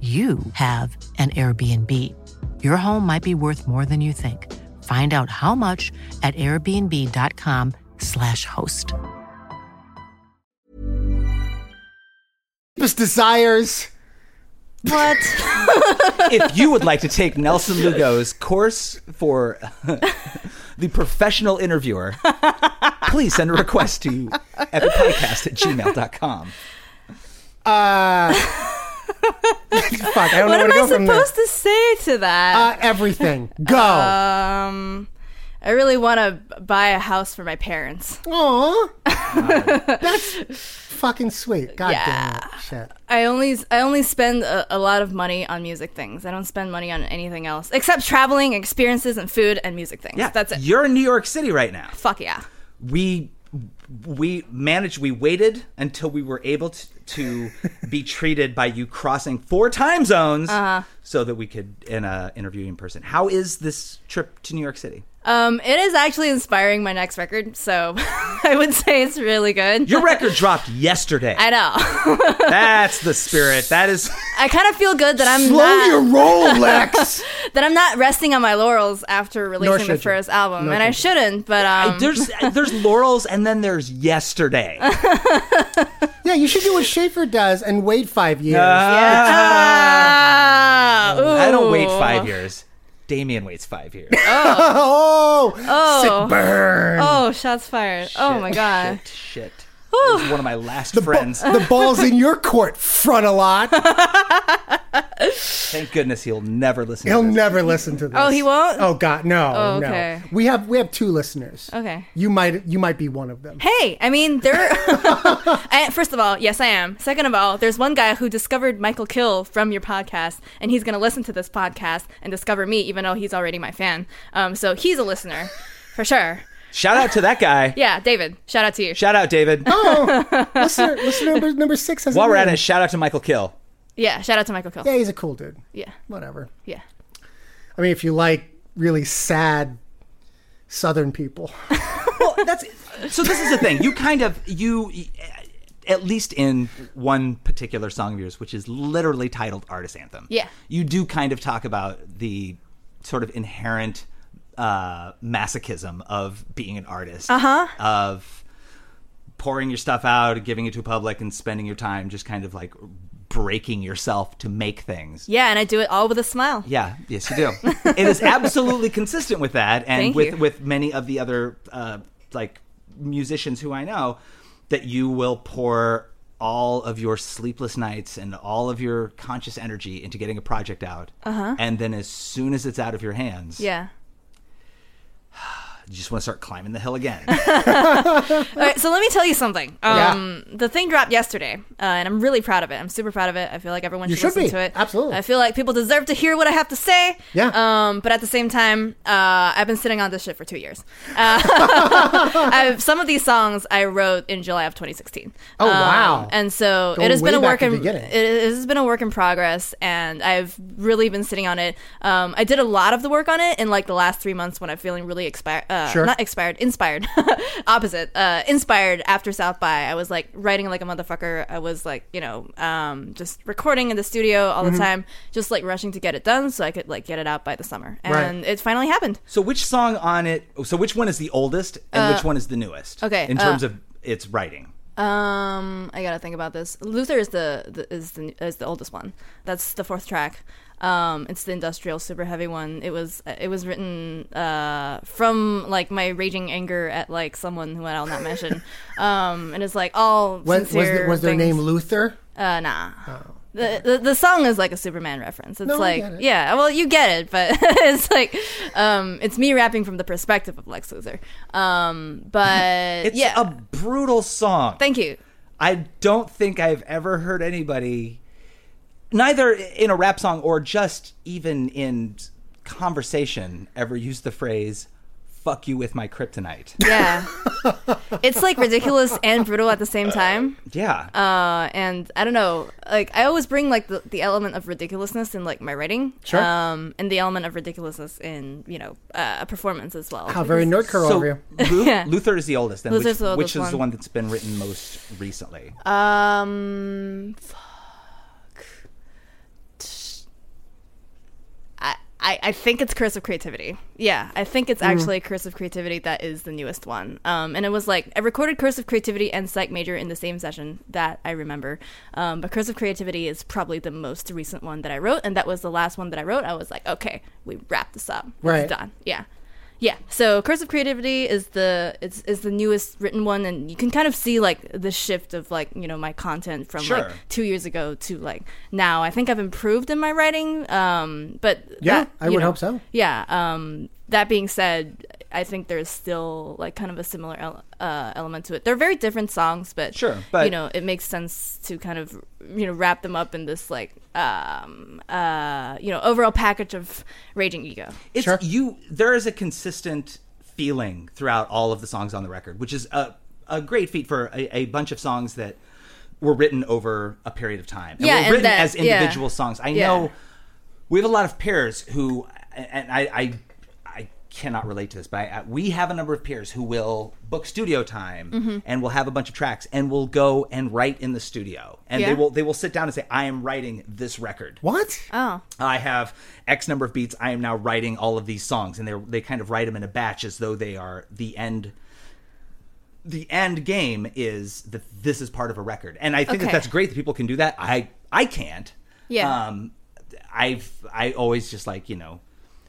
you have an Airbnb. Your home might be worth more than you think. Find out how much at airbnb.com slash host. Deepest desires. What? If you would like to take Nelson Lugo's course for the professional interviewer, please send a request to epicpodcast at gmail dot com. Uh... Fuck, I don't what know am to I go supposed to say to that? Uh, everything. Go. Um, I really want to buy a house for my parents. Aww. Wow. That's fucking sweet. God yeah. damn it. Shit. I only I only spend a, a lot of money on music things. I don't spend money on anything else except traveling, experiences, and food and music things. Yeah, that's it. You're in New York City right now. Fuck yeah. We. We managed, we waited until we were able to, to be treated by you crossing four time zones uh-huh. so that we could in, uh, interview in person. How is this trip to New York City? Um, it is actually inspiring my next record, so I would say it's really good. Your record dropped yesterday. I know. That's the spirit. That is... I kind of feel good that I'm slow not... Slow your roll, Lex! That I'm not resting on my laurels after releasing the first you. album. Nor and I shouldn't, but... Um... There's there's laurels, and then there's yesterday. Yeah, you should do what Schaefer does and wait five years. Uh, yeah. uh, I don't wait five years. Damien waits five years. Oh. oh, oh, sick burn. Oh, shots fired. Shit, oh, my God. Shit, shit. That was one of my last the friends. Ba- the ball's in your court, Frontalot. Thank goodness he'll never listen he'll to this. He'll never listen to this. Oh, he won't? Oh, God, no, oh, okay. no. We have we have two listeners. Okay. You might you might be one of them. Hey, I mean, there. First of all, yes, I am. Second of all, there's one guy who discovered Michael Kill from your podcast, and he's going to listen to this podcast and discover me, even though he's already my fan. Um, so he's a listener, for sure. Shout out to that guy. Yeah, David. Shout out to you. Shout out, David. Oh, listener, listener number, number six has While we're at it, shout out to Michael Kill. Yeah, shout out to Michael Kill. Yeah, he's a cool dude. Yeah. Whatever. Yeah. I mean, if you like really sad Southern people. Well, that's... So this is the thing. You kind of... You... At least in one particular song of yours, which is literally titled Artist Anthem. Yeah. You do kind of talk about the sort of inherent... Uh, masochism of being an artist, uh-huh. of pouring your stuff out, giving it to the public, and spending your time just kind of like breaking yourself to make things. Yeah, and I do it all with a smile. Yeah, yes you do. It is absolutely consistent with that, and Thank with you. with many of the other uh, like musicians who I know, that you will pour all of your sleepless nights and all of your conscious energy into getting a project out, uh-huh. and then as soon as it's out of your hands, yeah. I just want to start climbing the hill again. All right, so let me tell you something. Um, yeah. The thing dropped yesterday, uh, and I'm really proud of it. I'm super proud of it. I feel like everyone should, should listen be. to it. Absolutely. I feel like people deserve to hear what I have to say. Yeah. Um, but at the same time, uh, I've been sitting on this shit for two years. Uh, I've, some of these songs I wrote in July of twenty sixteen. Oh, um, wow. And so Going it has been a work in it, it has been a work in progress, and I've really been sitting on it. Um, I did a lot of the work on it in like the last three months when I'm feeling really expired. Uh, sure. Not expired, inspired. Opposite. Uh, inspired after South By. I was like writing like a motherfucker. I was like, you know, um, just recording in the studio all mm-hmm. the time, just like rushing to get it done so I could like get it out by the summer. And right. it finally happened. So which song on it, so which one is the oldest and uh, which one is the newest? Okay. In terms uh, of its writing. Um, I gotta think about this. Luther is the, the is the is the oldest one. That's the fourth track. Um, it's the industrial super heavy one. It was it was written uh, from like my raging anger at like someone who I'll not mention. um, and it's like all what, sincere. Was, the, was their name Luther? Uh, nah. Oh. The, the the song is like a Superman reference. It's no, like, I get it. Yeah, well, you get it, but it's like, um, it's me rapping from the perspective of Lex Luthor. Um, but it's yeah. a brutal song. Thank you. I don't think I've ever heard anybody, neither in a rap song or just even in conversation, ever use the phrase, fuck you with my kryptonite. Yeah. It's like ridiculous and brutal at the same time. Yeah. Uh, and I don't know, like I always bring like the, the element of ridiculousness in like my writing. Sure. Um, and the element of ridiculousness in, you know, uh, a performance as well. How oh, very nerd curl so over you. Lu- yeah. Luther is the oldest then. Luther's which, the oldest which is one. the one that's been written most recently? Um, fuck. I I, I think it's Curse of Creativity. Yeah, I think it's actually mm. Curse of Creativity that is the newest one. Um, and it was like, I recorded Curse of Creativity and Psych Major in the same session that I remember. Um, but Curse of Creativity is probably the most recent one that I wrote. And that was the last one that I wrote. I was like, okay, we wrap this up. Right. It's done. Yeah. Yeah, so Curse of Creativity is the it's is the newest written one, and you can kind of see like the shift of like, you know, my content from sure. like two years ago to like now. I think I've improved in my writing, um, but yeah, that, I would know, hope so. Yeah. Um, that being said, I think there's still like kind of a similar ele- uh, element to it. They're very different songs, but, sure, but you know, it makes sense to kind of, you know, wrap them up in this like um, uh, you know, overall package of Raging Ego. It's sure. you. There is a consistent feeling throughout all of the songs on the record, which is a a great feat for a, a bunch of songs that were written over a period of time. And yeah, were and written that, as individual yeah. songs. I yeah. know we have a lot of peers who, and I. I cannot relate to this, but I, we have a number of peers who will book studio time mm-hmm. and will have a bunch of tracks and will go and write in the studio. And yeah. they will they will sit down and say, I am writing this record. What? Oh. I have X number of beats. I am now writing all of these songs. And they they kind of write them in a batch as though they are the end. The end game is that this is part of a record. And I think okay. that that's great that people can do that. I, I can't. Yeah. Um, I've I always just like, you know,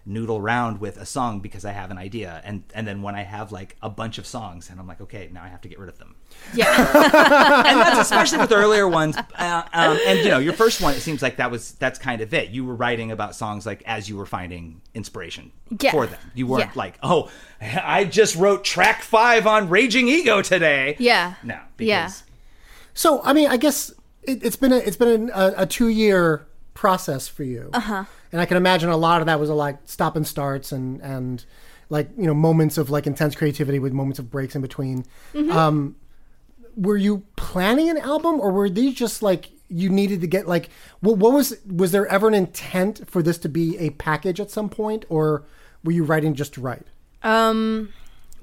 noodle around with a song because I have an idea, and and then when I have like a bunch of songs and I'm like, okay, now I have to get rid of them. Yeah. And that's especially with the earlier ones, uh, um, and you know, your first one, it seems like that was that's kind of it. You were writing about songs like as you were finding inspiration yeah. for them. You weren't yeah. like, oh, I just wrote track five on Raging Ego today. Yeah. No. Because... Yeah. So I mean, I guess it, it's been a, it's been a, a two year process for you. Uh huh. And I can imagine a lot of that was a, like stop and starts and, and like, you know, moments of like intense creativity with moments of breaks in between. Mm-hmm. Um, were you planning an album, or were these just like you needed to get like what, what was was there ever an intent for this to be a package at some point, or were you writing just to write? Um,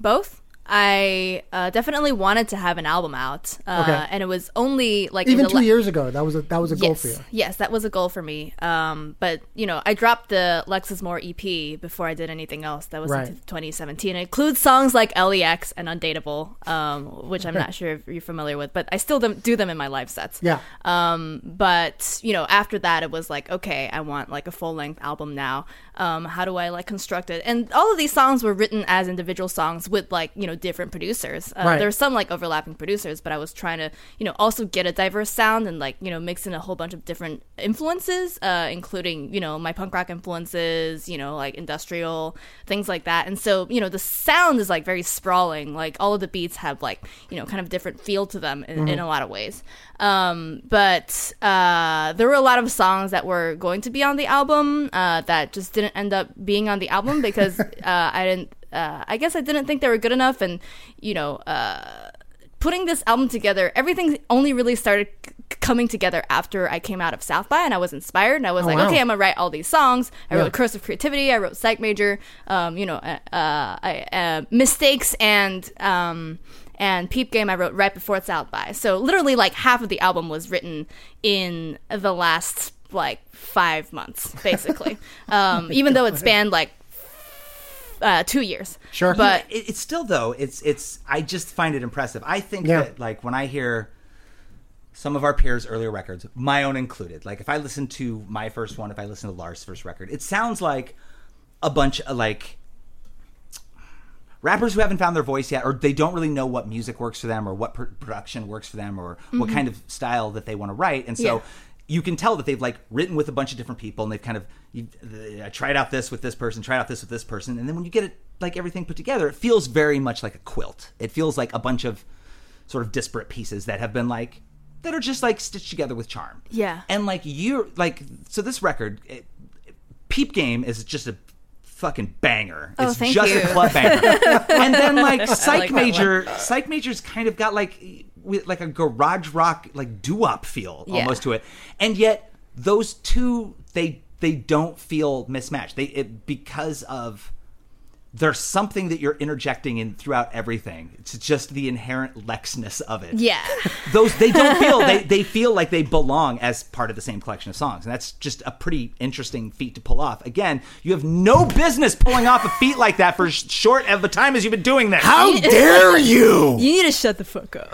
both. I uh, definitely wanted to have an album out, uh, okay. and it was only like even two la- years ago. That was a, that was a yes, goal for you. Yes, that was a goal for me. Um, but you know, I dropped the Lexus Moore E P before I did anything else. That was right. in twenty seventeen. It includes songs like L E X and Undateable, um, which I'm not sure if you're familiar with, but I still do them in my live sets. Yeah. Um, but you know, after that, it was like, okay, I want like a full length album now. Um, how do I like construct it? And all of these songs were written as individual songs with like you know. know, different producers. Uh, right. There were some like overlapping producers, but I was trying to, you know, also get a diverse sound and like, you know, mix in a whole bunch of different influences, uh, including, you know, my punk rock influences, you know, like industrial things like that. And so, you know, the sound is like very sprawling. Like all of the beats have like, you know, kind of different feel to them in, mm-hmm. in a lot of ways. Um, but uh, there were a lot of songs that were going to be on the album uh, that just didn't end up being on the album because uh, I didn't. Uh, I guess I didn't think they were good enough, and you know, uh, putting this album together, everything only really started c- coming together after I came out of South by, and I was inspired, and I was oh, like, wow. okay, I'm gonna write all these songs. I yeah. wrote Curse of Creativity, I wrote Psych Major, um, you know, uh, uh, I, uh, Mistakes, and um, and Peep Game. I wrote right before South by, so literally like half of the album was written in the last like five months, basically. um, even though it spanned like. Uh, two years. Sure. But yeah, it, it's still, though, it's, it's, I just find it impressive. I think yeah. that, like, when I hear some of our peers' earlier records, my own included, like, if I listen to my first one, if I listen to Lars' first record, it sounds like a bunch of, like, rappers who haven't found their voice yet, or they don't really know what music works for them, or what pr- production works for them, or mm-hmm. what kind of style that they want to write. And so, yeah. you can tell that they've like written with a bunch of different people, and they've kind of you, uh, tried out this with this person, tried out this with this person, and then when you get it like everything put together, it feels very much like a quilt. It feels like a bunch of sort of disparate pieces that have been like that are just like stitched together with charm. Yeah, and like you're like so this record, it, it, Peep Game is just a fucking banger. Oh, it's thank just you. A club banger. And then like Psych like Major, Psych Major's kind of got like. With like a garage rock, like doo-wop feel yeah. almost to it, and yet those two they they don't feel mismatched. They it, because of there's something that you're interjecting in throughout everything. It's just the inherent Lexness of it. Yeah, those they don't feel they they feel like they belong as part of the same collection of songs, and that's just a pretty interesting feat to pull off. Again, you have no business pulling off a feat like that for sh- short of the time as you've been doing this. How dare you? You need to shut the fuck up.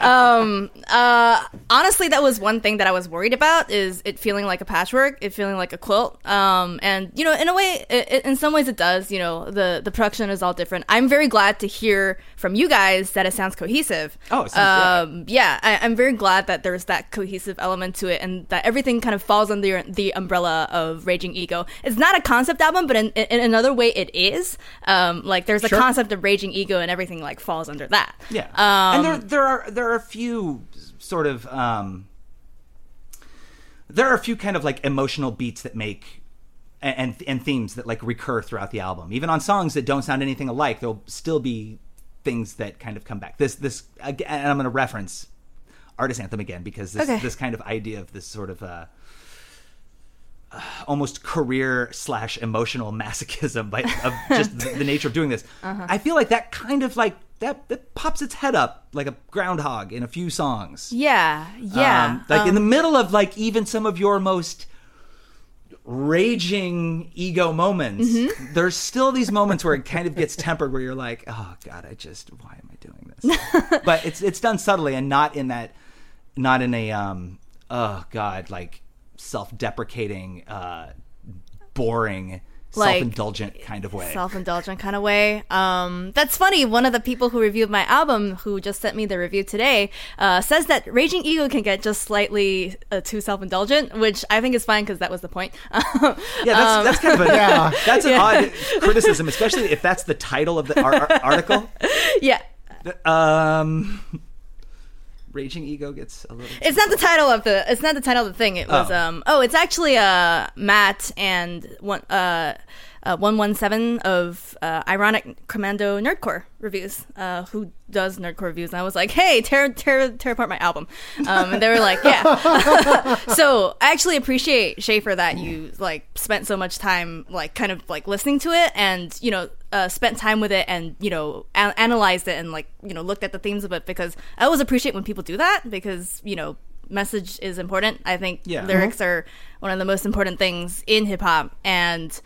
um, uh, honestly, that was one thing that I was worried about: is it feeling like a patchwork, it feeling like a quilt, um, and you know, in a way, it, in some ways, it does. You know, the the production is all different. I'm very glad to hear from you guys that it sounds cohesive. Oh, it sounds um, yeah. I, I'm very glad that there's that cohesive element to it, and that everything kind of falls under the umbrella of Raging Ego. It's not a concept album, but in, in another way, it is. Um, like there's a sure. concept of Raging Ego, and everything like falls under that. Yeah, um, and there there are there are a few sort of um, there are a few kind of like emotional beats that make. And and themes that like recur throughout the album, even on songs that don't sound anything alike, there'll still be things that kind of come back. This this again, and I'm going to reference Artist Anthem again because this okay. this kind of idea of this sort of uh, uh, almost career slash emotional masochism by, of just the, the nature of doing this. Uh-huh. I feel like that kind of like that that pops its head up like a groundhog in a few songs. Yeah, yeah. Um, like um, in the middle of like even some of your most raging ego moments mm-hmm. there's still these moments where it kind of gets tempered where you're like, oh god, I just why am I doing this? But it's it's done subtly and not in that not in a um oh god like self-deprecating uh boring like, self-indulgent kind of way self-indulgent kind of way um that's funny. One of the people who reviewed my album, who just sent me the review today, uh says that Raging Ego can get just slightly uh, too self-indulgent, which I think is fine because that was the point. yeah that's, um, that's kind of a, yeah, that's an yeah. odd criticism, especially if that's the title of the ar- ar- article. yeah um Raging Ego gets a little... It's not the title of the... It's not the title of the thing. It was... Oh, um, oh it's actually uh, Matt and one, uh, uh, one seventeen of uh, Ironic Commando Nerdcore Reviews, uh, who does Nerdcore Reviews. And I was like, hey, tear, tear, tear apart my album. Um, and they were like, yeah. So I actually appreciate, Schaefer, that you like spent so much time like kind of like listening to it and, you know... Uh, spent time with it and, you know, a- analyzed it and, like, you know, looked at the themes of it, because I always appreciate when people do that because, you know, message is important. I think yeah. lyrics mm-hmm. are one of the most important things in hip-hop. And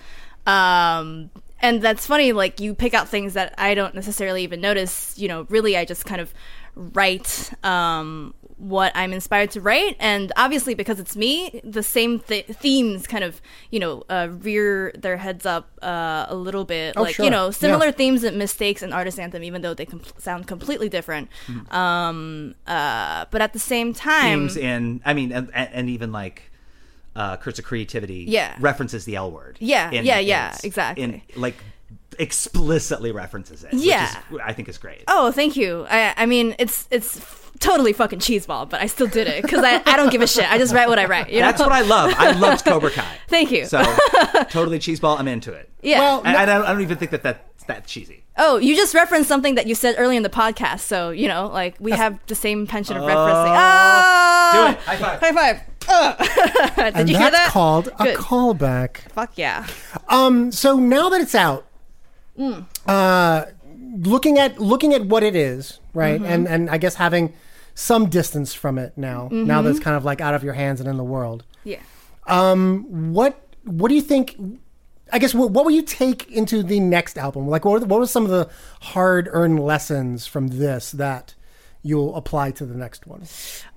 um, and that's funny, like, you pick out things that I don't necessarily even notice. You know, really I just kind of write um, what I'm inspired to write. And obviously, because it's me, the same th- themes kind of, you know, uh, rear their heads up uh, a little bit. Oh, like, sure. You know, similar yeah. themes and mistakes in Artist Anthem, even though they com- sound completely different. Mm. Um, uh, but at the same time... Themes in, I mean, and, and even like... Uh, Curse of Creativity yeah. references the L word. Yeah, in, yeah, yeah, exactly. In, like, explicitly references it, yeah. which is, I think is great. Oh, thank you. I, I mean, it's it's f- totally fucking cheeseball, but I still did it, because I, I don't give a shit. I just write what I write. You know? That's what I love. I loved Cobra Kai. Thank you. So, totally cheeseball, I'm into it. Yeah. Well, no- I, I, don't, I don't even think that that's that cheesy. Oh, you just referenced something that you said earlier in the podcast, so, you know, like, we have the same penchant of uh, referencing. Oh! Do it. High five. High five. Uh. Did and you hear that? And that's called Good. a callback. Fuck yeah. Um. So now that it's out, mm. uh, looking at looking at what it is, right, mm-hmm. and, and I guess having some distance from it now, mm-hmm. now that it's kind of like out of your hands and in the world. Yeah. Um. What What do you think... I guess what, what will you take into the next album? Like, what were, what were some of the hard-earned lessons from this that you'll apply to the next one?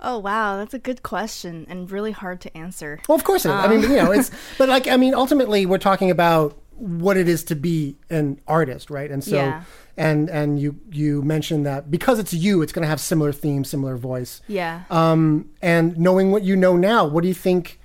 Oh wow, that's a good question and really hard to answer. Well, of course it is. Um. I mean, you know, it's but like I mean, ultimately we're talking about what it is to be an artist, right? And so yeah. and and you you mentioned that because it's you, it's going to have similar themes, similar voice. Yeah. Um, and knowing what you know now, what do you think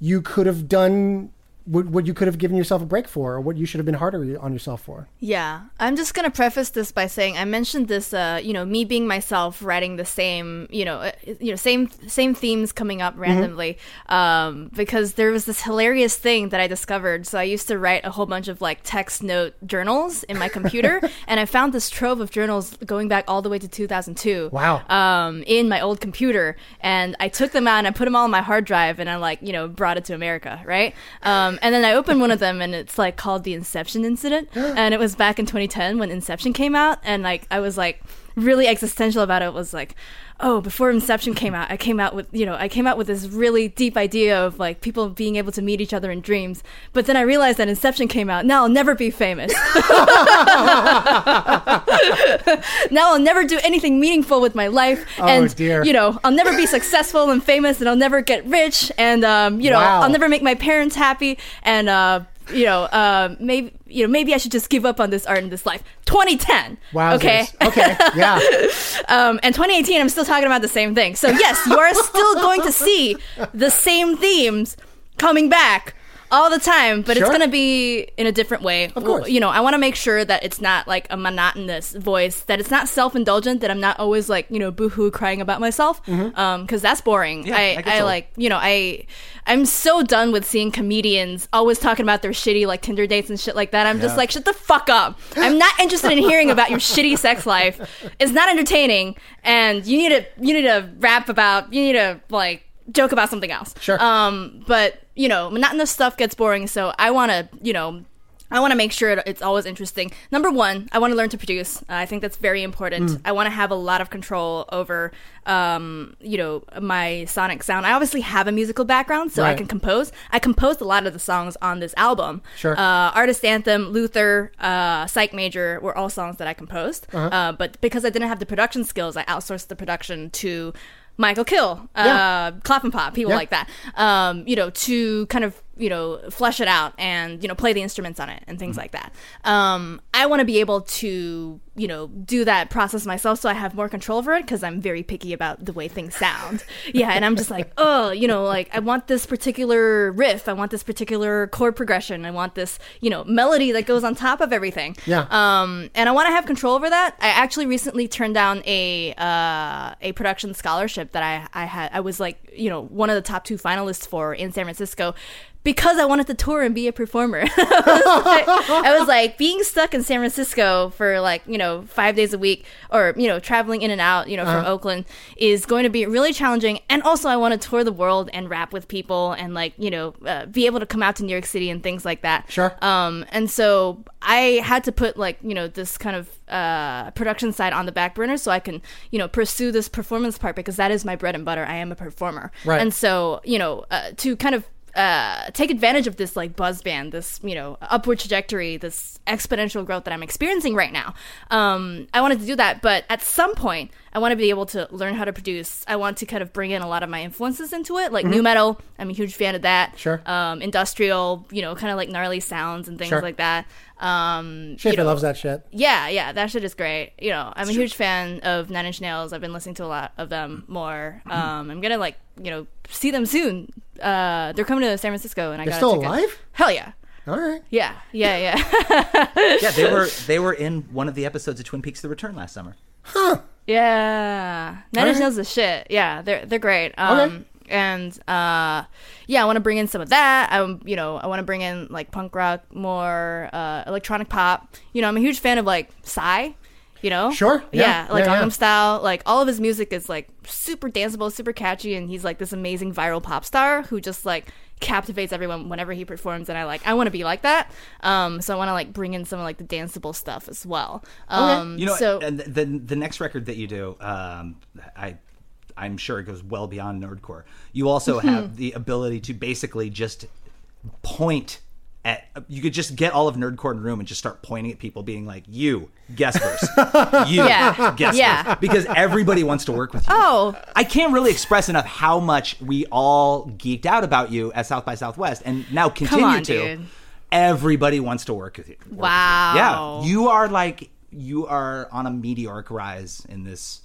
you could have done? What, what you could have given yourself a break for, or what you should have been harder on yourself for. Yeah. I'm just going to preface this by saying I mentioned this, uh, you know, me being myself, writing the same, you know, uh, you know, same same themes coming up randomly, mm-hmm. um, because there was this hilarious thing that I discovered. So I used to write a whole bunch of like text note journals in my computer, and I found this trove of journals going back all the way to two thousand two. Wow. Um, in my old computer, and I took them out and I put them all on my hard drive, and I like, you know, brought it to America, right? Um, And then I opened one of them, and it's like called the Inception Incident, and it was back in twenty ten when Inception came out, and like I was like really existential about it. It was like, oh, before Inception came out, I came out with you know I came out with this really deep idea of like people being able to meet each other in dreams, but then I realized that Inception came out. Now I'll never be famous. Now I'll never do anything meaningful with my life, oh, and dear. you know I'll never be successful and famous, and I'll never get rich, and um, you know wow. I'll never make my parents happy, and uh, you know uh, maybe you know maybe I should just give up on this art and this life. twenty ten. Wow. Okay. Okay. Yeah. um, and twenty eighteen, I'm still talking about the same thing. So yes, you are still going to see the same themes coming back all the time, but sure. it's going to be in a different way. Of course. You know, I want to make sure that it's not like a monotonous voice, that it's not self-indulgent, that I'm not always like, you know, boo-hoo crying about myself, because mm-hmm. um, that's boring. Yeah, I, I, I so. like, you know, I, I'm so done with seeing comedians always talking about their shitty like Tinder dates and shit like that. I'm yeah. just like, shut the fuck up. I'm not interested in hearing about your shitty sex life. It's not entertaining, and you need to, you need to rap about, you need to like, joke about something else. Sure. Um, but, you know, monotonous stuff gets boring, so I want to, you know, I want to make sure it's always interesting. Number one, I want to learn to produce. Uh, I think that's very important. Mm. I want to have a lot of control over, um, you know, my sonic sound. I obviously have a musical background, so right. I can compose. I composed a lot of the songs on this album. Sure. Uh, Artist Anthem, Luther, uh, Psych Major were all songs that I composed. Uh-huh. Uh, but because I didn't have the production skills, I outsourced the production to... Michael Kill, uh, yeah. Clap and Pop, people yeah. like that, um, you know, to kind of, you know, flesh it out and, you know, play the instruments on it and things mm-hmm. like that. Um, I want to be able to, you know, do that process myself so I have more control over it, because I'm very picky about the way things sound. yeah, and I'm just like, oh, you know, like, I want this particular riff. I want this particular chord progression. I want this, you know, melody that goes on top of everything. Yeah. Um, and I want to have control over that. I actually recently turned down a uh, a production scholarship that I, I had I was like you know one of the top two finalists for in San Francisco, because I wanted to tour and be a performer. I, was like, I was like being stuck in San Francisco for like you know five days a week, or you know traveling in and out you know uh-huh. from Oakland is going to be really challenging, and also I want to tour the world and rap with people and like you know uh, be able to come out to New York City and things like that. Sure. Um, and so I had to put like you know this kind of uh, production side on the back burner so I can you know pursue this performance part, because that is my bread and butter. I am a performer. Right. And so you know uh, to kind of uh, take advantage of this like buzz band, this, you know, upward trajectory, this exponential growth that I'm experiencing right now. Um, I wanted to do that, but at some point I want to be able to learn how to produce. I want to kind of bring in a lot of my influences into it, like mm-hmm. nu metal. I'm a huge fan of that. Sure. Um, industrial, you know, kind of like gnarly sounds and things sure. like that. Um, Schaefer you know, loves that shit. Yeah, yeah, that shit is great. You know, I'm a huge fan of Nine Inch Nails. I've been listening to a lot of them more. Um, mm-hmm. I'm gonna like, you know, see them soon. Uh, they're coming to San Francisco, and I got still ticket. Alive. Hell yeah! All right. Yeah, yeah, yeah. yeah, they were they were in one of the episodes of Twin Peaks: The Return last summer. Huh. Yeah, Nine Inch right. Nails is shit. Yeah, they're they're great. Um, okay. And uh, yeah, I want to bring in some of that. I, you know, I want to bring in like punk rock, more uh, electronic pop. You know, I'm a huge fan of like Psy. You know, sure, yeah, yeah like yeah, Gangnam yeah. Style. Like all of his music is like super danceable, super catchy, and he's like this amazing viral pop star who just like captivates everyone whenever he performs. And I like, I want to be like that. Um, so I want to like bring in some of like the danceable stuff as well. Um, okay. You know, so and the the next record that you do, um, I I'm sure it goes well beyond nerdcore. You also mm-hmm. have the ability to basically just point. At, you could just get all of nerdcore in the room and just start pointing at people, being like, "You guest verse, you yeah. guest yeah. verse," because everybody wants to work with you. Oh, I can't really express enough how much we all geeked out about you at South by Southwest, and now continue Come on, to. Dude. Everybody wants to work with you. Work wow, with you. Yeah, you are like you are on a meteoric rise in this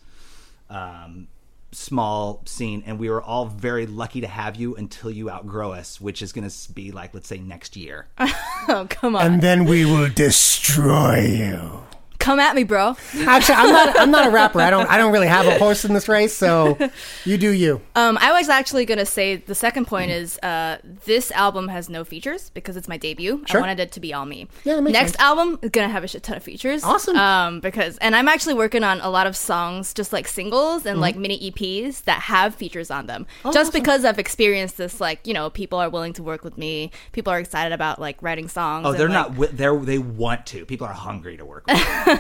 um, small scene, and we were all very lucky to have you until you outgrow us, which is going to be like, let's say, next year. Oh, come on. And then we will destroy you. Come at me, bro. Actually, I'm not I'm not a rapper. I don't I don't really have a horse in this race, so you do you. Um, I was actually going to say the second point mm. is uh, this album has no features because it's my debut. Sure. I wanted it to be all me. Yeah, that makes Next sense. Album is going to have a shit ton of features. Awesome. Um, because and I'm actually working on a lot of songs, just like singles and mm-hmm. like mini E Ps that have features on them. Oh, just awesome. Because I've experienced this, like, you know, people are willing to work with me. People are excited about like writing songs. Oh, and, they're like, not. W- they're they want to. People are hungry to work with me.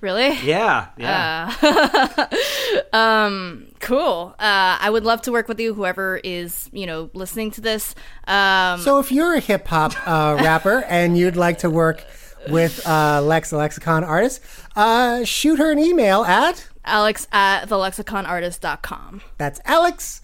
Really? Yeah. Yeah. Uh, um, cool. Uh, I would love to work with you, whoever is, you know, listening to this. Um, so if you're a hip hop uh, rapper and you'd like to work with uh, Lex the Lexicon Artist, uh, shoot her an email at Alex at the lexicon artist dot com. That's Alex,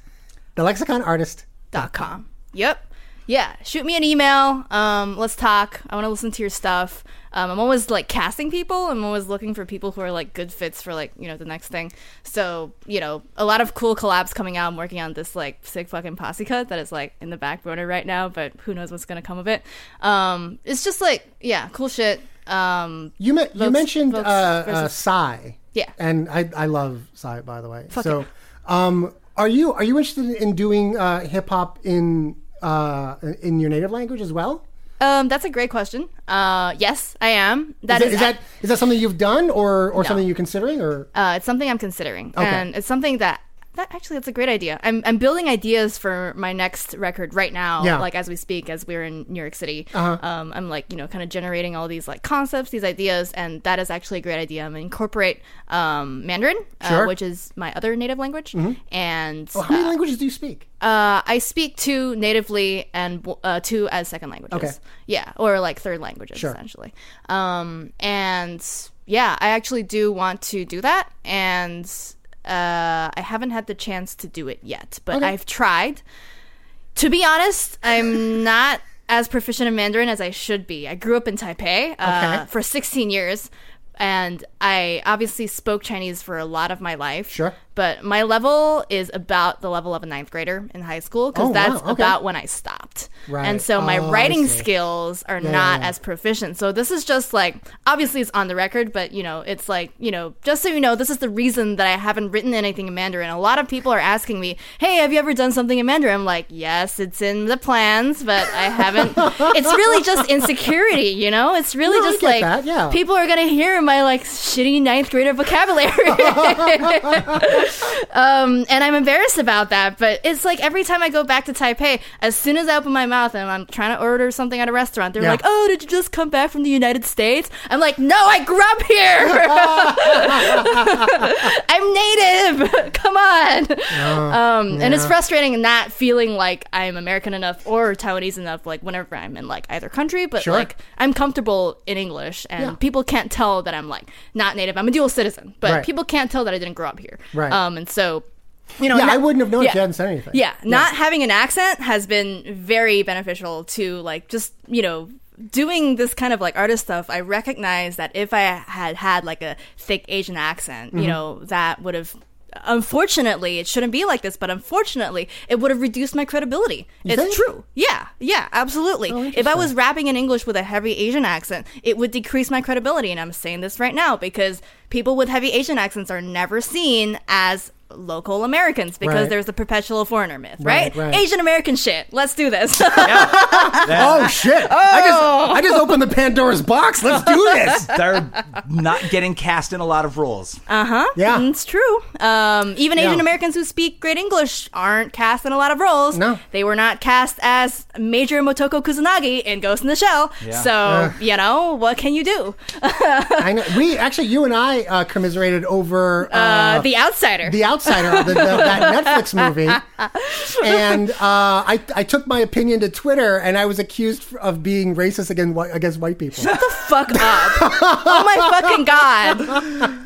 the lexicon artist dot com. Yep. Yeah. Shoot me an email. Um, let's talk. I want to listen to your stuff. Um, I'm always, like, casting people. I'm always looking for people who are, like, good fits for, like, you know, the next thing. So, you know, a lot of cool collabs coming out. I'm working on this, like, sick fucking posse cut that is, like, in the back burner right now, but who knows what's going to come of it. Um, it's just, like, yeah, cool shit. Um, you, me- you mentioned uh, uh, Psy. Yeah. And I, I love Psy, by the way. Fuck so yeah. um, are you are you interested in doing uh, hip-hop in uh, in your native language as well? Um, that's a great question. Uh, yes, I am. That is, that, is, is that is that something you've done, or, or no. something you're considering, or uh, it's something I'm considering, okay. and it's something that that actually that's a great idea. I'm I'm building ideas for my next record right now, yeah. like as we speak, as we're in New York City. Uh-huh. Um, I'm like you know kind of generating all these like concepts, these ideas, and that is actually a great idea. I'm gonna incorporate um, Mandarin, sure. uh, which is my other native language, mm-hmm. and well, how many uh, languages do you speak? Uh, I speak two natively and uh, two as second languages. Okay. Yeah, or like third languages, sure. essentially. Um, and yeah, I actually do want to do that. And uh, I haven't had the chance to do it yet, but okay. I've tried. To be honest, I'm not as proficient in Mandarin as I should be. I grew up in Taipei uh, okay. for sixteen years. And I obviously spoke Chinese for a lot of my life. Sure. But my level is about the level of a ninth grader in high school because oh, that's wow. okay. about when I stopped. Right. And so my oh, writing skills are yeah, not yeah. as proficient. So this is just like, obviously it's on the record, but you know, it's like, you know, just so you know, this is the reason that I haven't written anything in Mandarin. A lot of people are asking me, hey, have you ever done something in Mandarin? I'm like, yes, it's in the plans, but I haven't. It's really just insecurity, you know? It's really no, just like, yeah. people are going to hear my like shitty ninth grader vocabulary. Um, and I'm embarrassed about that, but it's like every time I go back to Taipei, as soon as I open my mouth and I'm trying to order something at a restaurant, they're yeah. like, oh, did you just come back from the United States? I'm like, no, I grew up here. I'm native. Come on. Oh, um, yeah. And it's frustrating not feeling like I'm American enough or Taiwanese enough, like whenever I'm in like either country, but sure. like I'm comfortable in English and yeah. people can't tell that I'm like not native. I'm a dual citizen, but right. people can't tell that I didn't grow up here. Right. Um, and so, you know, yeah, not, I wouldn't have known yeah, if you hadn't said anything. Yeah, yeah. Not having an accent has been very beneficial to like, just, you know, doing this kind of like artist stuff. I recognize that if I had had like a thick Asian accent, mm-hmm. you know, that would have, unfortunately, it shouldn't be like this, but unfortunately, it would have reduced my credibility. You it's think? True. Yeah, yeah, absolutely. Oh, if I was rapping in English with a heavy Asian accent, it would decrease my credibility. And I'm saying this right now because people with heavy Asian accents are never seen as local Americans because right. there's the perpetual foreigner myth, right? right? right. Asian American shit. Let's do this. yeah. Yeah. Oh, shit. Oh. I just I just opened the Pandora's box. Let's do this. They're not getting cast in a lot of roles. Uh-huh. Yeah. It's true. Um, even yeah. Asian Americans who speak great English aren't cast in a lot of roles. No. They were not cast as Major Motoko Kusanagi in Ghost in the Shell. Yeah. So, uh. you know, what can you do? I know. We, actually, you and I uh, commiserated over... Uh, uh, the Outsider. The Outsider. Outsider, the, the, that Netflix movie, and uh, I, I took my opinion to Twitter, and I was accused of being racist against against white people. Shut the fuck up! Oh my fucking god!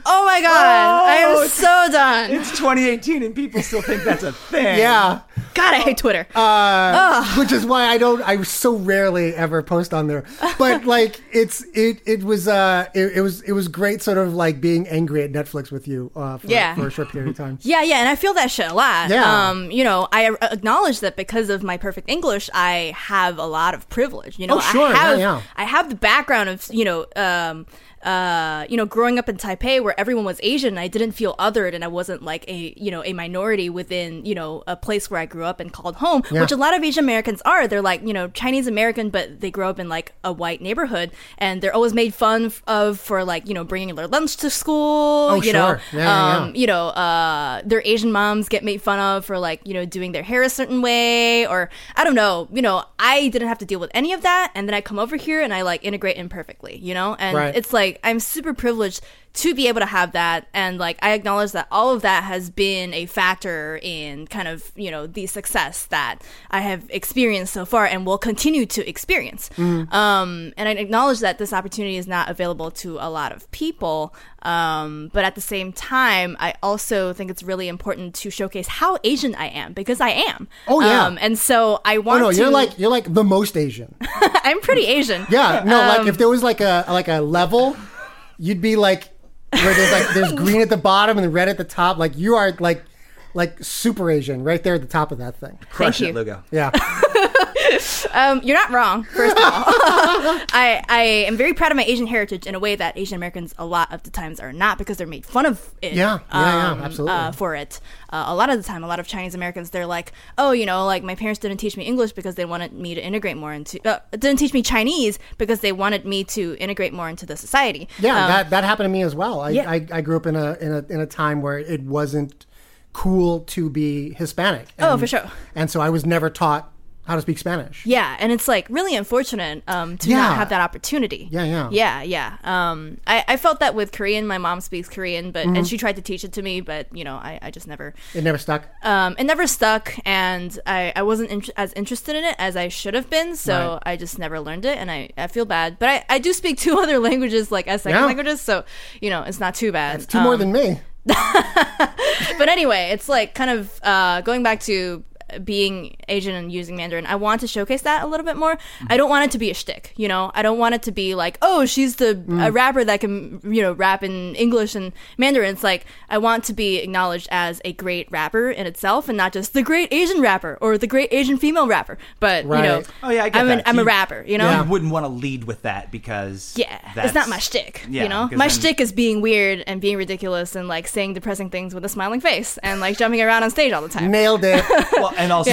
Oh my god! Oh, I am so done. It's twenty eighteen, and people still think that's a thing. Yeah. God, I hate Twitter. Uh, which is why I don't. I so rarely ever post on there. But like, it's it it was uh it, it was it was great, sort of like being angry at Netflix with you uh, for, yeah. for a short period of time. Yeah, yeah, and I feel that shit a lot. Yeah. Um, you know, I acknowledge that because of my perfect English, I have a lot of privilege. You know, oh, sure. I have yeah, yeah. I have the background of, you know, um, uh, you know, growing up in Taipei where everyone was Asian, I didn't feel othered, and I wasn't like a, you know, a minority within, you know, a place where I grew up and called home, yeah. which a lot of Asian Americans are. They're like, you know, Chinese American, but they grow up in like a white neighborhood, and they're always made fun of for like, you know, bringing their lunch to school. Oh, you sure. know, yeah, yeah, um, yeah. you know, uh, their Asian moms get made fun of for like, you know, doing their hair a certain way, or I don't know, you know, I didn't have to deal with any of that, and then I come over here and I like integrate in perfectly, you know, and right. it's like. I'm super privileged to be able to have that, and like I acknowledge that all of that has been a factor in kind of, you know, the success that I have experienced so far and will continue to experience. Mm. Um, and I acknowledge that this opportunity is not available to a lot of people, um, but at the same time, I also think it's really important to showcase how Asian I am, because I am. Oh yeah. Um, and so I want. Oh, no, to... you're like you're like the most Asian. I'm pretty Asian. Yeah. No, um, like if there was like a like a level, you'd be like. Where there's like there's green at the bottom and red at the top, like you are like like super Asian right there at the top of that thing. Crush it, Lugo. Yeah. Um, you're not wrong, first of all. I, I am very proud of my Asian heritage in a way that Asian Americans a lot of the times are not, because they're made fun of it. Yeah, yeah, um, yeah, absolutely. Uh, for it. Uh, a lot of the time, a lot of Chinese Americans, they're like, oh, you know, like my parents didn't teach me English because they wanted me to integrate more into, uh, didn't teach me Chinese because they wanted me to integrate more into the society. Yeah, um, that, that happened to me as well. I, yeah. I, I grew up in a, in a in a time where it wasn't cool to be Hispanic. And, oh, for sure. And so I was never taught how to speak Spanish. Yeah, and it's like really unfortunate um, to yeah. not have that opportunity. Yeah, yeah. Yeah, yeah. Um, I, I felt that with Korean. My mom speaks Korean, but mm-hmm. and she tried to teach it to me, but, you know, I, I just never... It never stuck? Um, it never stuck, and I, I wasn't in, as interested in it as I should have been, so right. I just never learned it, and I, I feel bad. But I, I do speak two other languages, like as second yeah. languages, so, you know, it's not too bad. It's two um, more than me. But anyway, it's like kind of uh, going back to... being Asian and using Mandarin, I want to showcase that a little bit more. I don't want it to be a shtick, you know. I don't want it to be like, oh, she's the mm. a rapper that can, you know, rap in English and Mandarin. It's like I want to be acknowledged as a great rapper in itself, and not just the great Asian rapper or the great Asian female rapper. But right. you know, oh yeah, I get I'm, an, I'm you, a rapper. You know, yeah. you wouldn't want to lead with that because yeah, that's, it's not my shtick. Yeah, you know, my then... shtick is being weird and being ridiculous and like saying depressing things with a smiling face and like jumping around on stage all the time. Nailed it. Well, and also,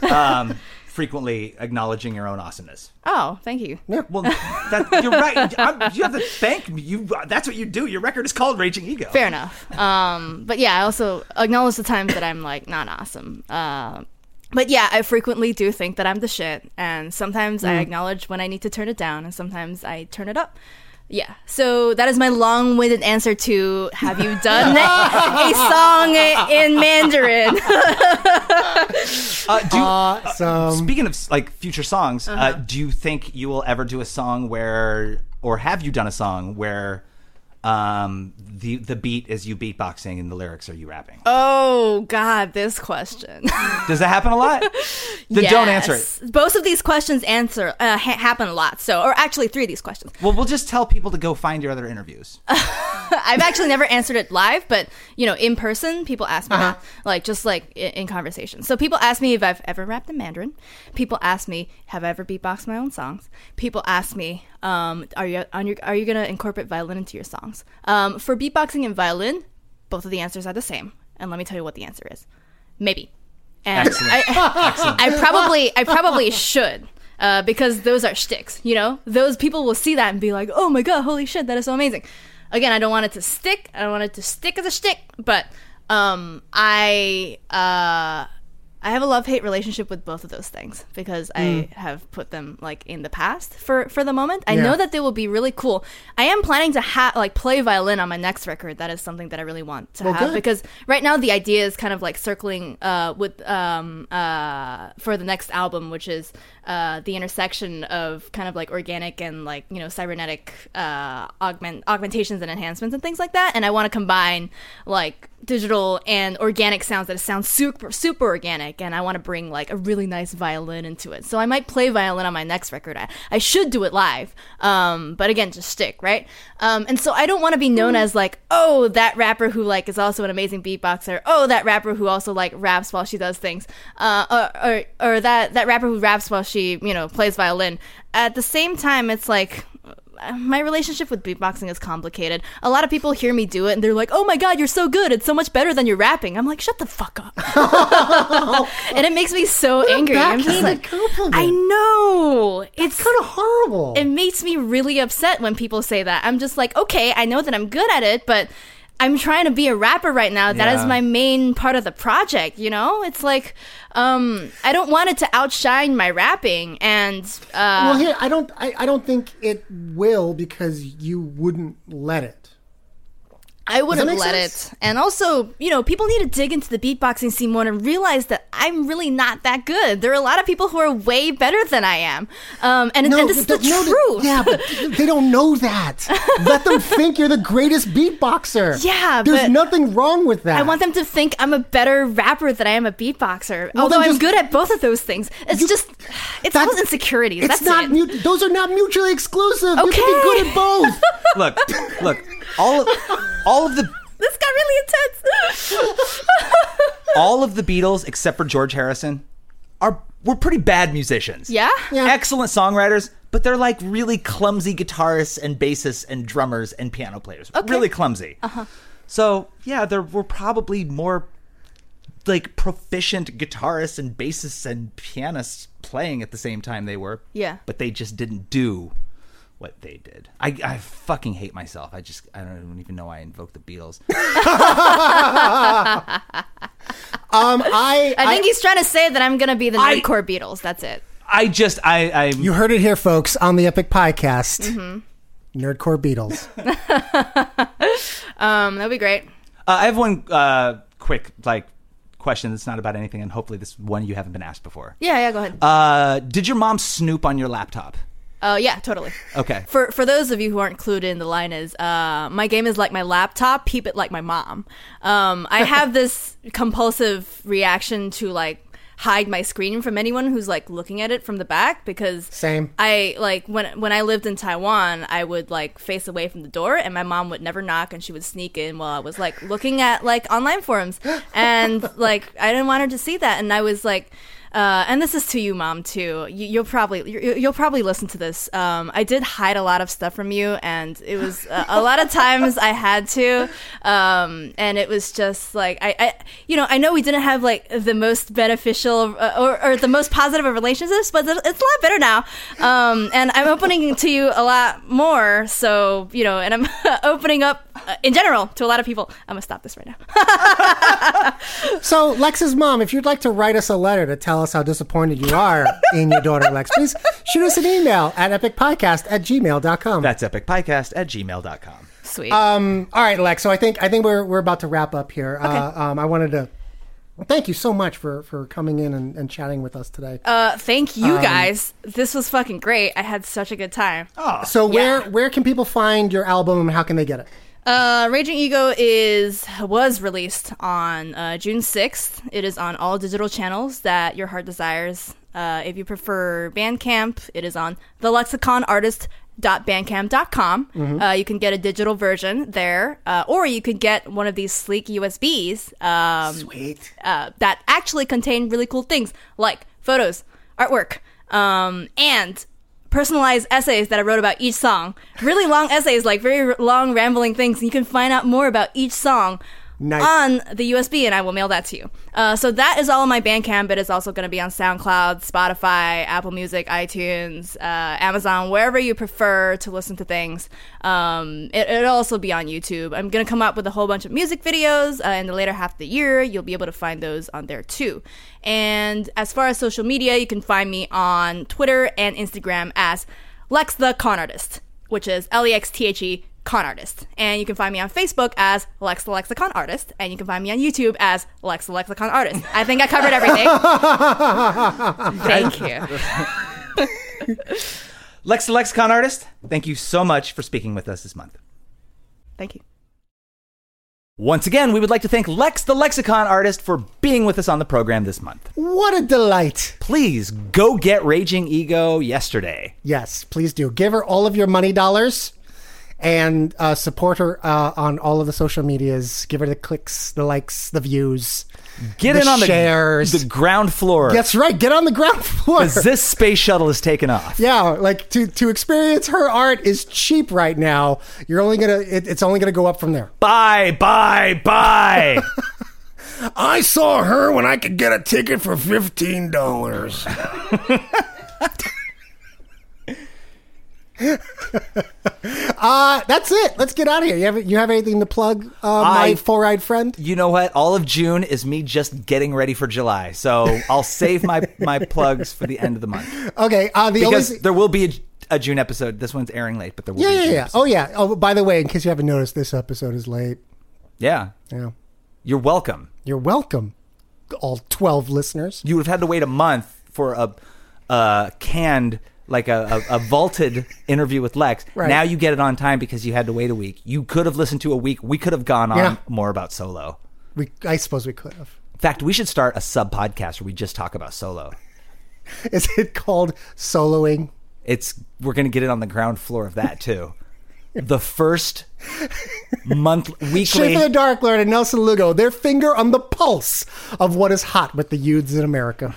yeah. um, frequently acknowledging your own awesomeness. Oh, thank you. Yeah, well, that, you're right. I'm, you have to thank me. You, that's what you do. Your record is called Raging Ego. Fair enough. Um, but yeah, I also acknowledge the times that I'm like not awesome. Uh, but yeah, I frequently do think that I'm the shit. And sometimes mm. I acknowledge when I need to turn it down. And sometimes I turn it up. Yeah, so that is my long-winded answer to have you done a song in Mandarin? uh, do you, awesome. Uh, speaking of like future songs, uh-huh. uh, do you think you will ever do a song where, or have you done a song where um, the the beat is you beatboxing and the lyrics are you rapping? Oh God, this question. Does that happen a lot? Then yes. Don't answer it. Both of these questions answer uh, ha- happen a lot. So, or actually, three of these questions. Well, we'll just tell people to go find your other interviews. I've actually never answered it live, but you know, in person, people ask me uh-huh. that, like just like in, in conversation. So people ask me if I've ever rapped in Mandarin. People ask me, have I ever beatboxed my own songs? People ask me, um, are you on your, are you gonna incorporate violin into your song? Um, for beatboxing and violin, both of the answers are the same. And let me tell you what the answer is. Maybe. And Excellent. I, Excellent. I probably I probably should. Uh, because those are shticks, you know? Those people will see that and be like, oh my God, holy shit, that is so amazing. Again, I don't want it to stick. I don't want it to stick as a shtick. But um, I uh, I have a love-hate relationship with both of those things. Because mm. I have put them like in the past for, for the moment. I yeah. know that they will be really cool. I am planning to ha- like play violin on my next record. That is something that I really want to well, have. Good. Because right now the idea is kind of like circling uh, with um, uh, for the next album, which is uh, the intersection of kind of like organic and like, you know, cybernetic uh, augment augmentations and enhancements and things like that. And I want to combine like digital and organic sounds that sound super super organic, and I want to bring like a really nice violin into it. So I might play violin on my next record. I, I should do it live, um, but again, just stick, right? Um, and so I don't want to be known as like, oh, that rapper who like is also an amazing beatboxer. Oh, that rapper who also like raps while she does things, uh, or, or or that that rapper who raps while she, you know, plays violin. At the same time, it's like, my relationship with beatboxing is complicated. A lot of people hear me do it and they're like, oh my God, you're so good. It's so much better than your rapping. I'm like, shut the fuck up. And it makes me so angry. I'm just like, I know. That's it's kind of horrible. It makes me really upset when people say that. I'm just like, okay, I know that I'm good at it, but I'm trying to be a rapper right now. That yeah. is my main part of the project, you know? It's like, um, I don't want it to outshine my rapping, and... Uh, well, here, I don't I, I don't think it will, because you wouldn't let it. I wouldn't let sense? It. And also, you know, people need to dig into the beatboxing scene more and realize that I'm really not that good. There are a lot of people who are way better than I am. Um, and, no, and this is the no, truth. Yeah, but they don't know that. Let them think you're the greatest beatboxer. Yeah, There's but nothing wrong with that. I want them to think I'm a better rapper than I am a beatboxer. Well, although just, I'm good at both of those things. It's you, just, it's both insecurities. It's that's not it. mu- those are not mutually exclusive. Okay. You can be good at both. Look, look, all of... All All of the this got really intense. All of the Beatles, except for George Harrison, are were pretty bad musicians. Yeah? yeah, excellent songwriters, but they're like really clumsy guitarists and bassists and drummers and piano players. Okay. Really clumsy. Uh-huh. So yeah, there were probably more like proficient guitarists and bassists and pianists playing at the same time they were. Yeah, but they just didn't do what they did. I, I fucking hate myself. I just, I don't even know why I invoked the Beatles. um, I, I think I, he's trying to say that I'm going to be the nerdcore Beatles. That's it. I just, I, I. You heard it here, folks, on the Epic Podcast. Mm-hmm. Nerdcore Beatles. um, that'd be great. Uh, I have one uh, quick, like, question that's not about anything, and hopefully this one you haven't been asked before. Yeah, yeah, go ahead. Uh, did your mom snoop on your laptop? Oh, uh, yeah, totally. Okay. For for those of you who aren't clued in, the line is, uh, my game is like my laptop, peep it like my mom. Um, I have this compulsive reaction to, like, hide my screen from anyone who's, like, looking at it from the back, because... Same. I, like, when when I lived in Taiwan, I would, like, face away from the door, and my mom would never knock, and she would sneak in while I was, like, looking at, like, online forums. And, like, I didn't want her to see that, and I was, like... Uh, and this is to you, Mom, too. You, you'll probably you, you'll probably listen to this. Um, I did hide a lot of stuff from you, and it was uh, a lot of times I had to. Um, and it was just like I, I, you know, I know we didn't have like the most beneficial uh, or, or the most positive of relationships, but it's a lot better now. Um, and I'm opening to you a lot more. So you know, and I'm opening up uh, in general to a lot of people. I'm gonna stop this right now. So Lex's mom, if you'd like to write us a letter to tell us how disappointed you are in your daughter, Lex, please shoot us an email at epic podcast at gmail dot com. That's epic podcast at gmail dot com. Sweet. Um, all right, Lex. So I think I think we're we're about to wrap up here. Okay. Uh, um, I wanted to thank you so much for, for coming in and, and chatting with us today. Uh, thank you um, guys. This was fucking great. I had such a good time. Oh, so where yeah. where can people find your album and how can they get it? Uh, Raging Ego is was released on uh, June sixth. It is on all digital channels that your heart desires. Uh, if you prefer Bandcamp, it is on the lexicon artist dot bandcamp dot com. Mm-hmm. Uh, you can get a digital version there, uh, or you could get one of these sleek U S Bs um, Sweet. Uh, that actually contain really cool things like photos, artwork, um, and personalized essays that I wrote about each song. Really long essays, like very long rambling things. And you can find out more about each song nice. on the U S B, and I will mail that to you. Uh, so that is all on my Bandcamp, but it's also going to be on SoundCloud, Spotify, Apple Music, iTunes, uh, Amazon, wherever you prefer to listen to things. Um, it, it'll also be on YouTube. I'm going to come up with a whole bunch of music videos uh, in the later half of the year. You'll be able to find those on there too. And as far as social media, you can find me on Twitter and Instagram as Lex the Con Artist, which is L E X T H E Con Artist. And you can find me on Facebook as Lex the Lexicon Artist. And you can find me on YouTube as Lex the Lexicon Artist. I think I covered everything. Thank you. Lex the Lexicon Artist, thank you so much for speaking with us this month. Thank you. Once again, we would like to thank Lex the Lexicon Artist for being with us on the program this month. What a delight. Please go get Raging Ego yesterday. Yes, please do. Give her all of your money dollars and uh, support her uh, on all of the social medias. Give her the clicks, the likes, the views. Get the in on shares. The, the ground floor. That's right. Get on the ground floor. Because this space shuttle is taking off. Yeah, like to, to experience her art is cheap right now. You're only gonna. It, it's only gonna go up from there. Bye, bye, bye. I saw her when I could get a ticket for fifteen dollars. uh, that's it. Let's get out of here. You have you have anything to plug, uh, my I, four-eyed friend? You know what? All of June is me just getting ready for July, so I'll save my, my plugs for the end of the month. Okay. Uh, the because only... there will be a, a June episode. This one's airing late, but there will yeah, be a June yeah, yeah. episode. Oh, yeah. Oh, by the way, in case you haven't noticed, this episode is late. Yeah. Yeah. You're welcome. You're welcome, all twelve listeners. You would have had to wait a month for a, a canned... like a, a, a vaulted interview with Lex. Right. Now you get it on time because you had to wait a week. You could have listened to a week. We could have gone on yeah. more about Solo. We, I suppose we could have. In fact, we should start a sub-podcast where we just talk about Solo. Is it called Soloing? It's We're going to get it on the ground floor of that, too. The first month, weekly... Schaefer the Dark Lord and Nelson Lugo, their finger on the pulse of what is hot with the youths in America.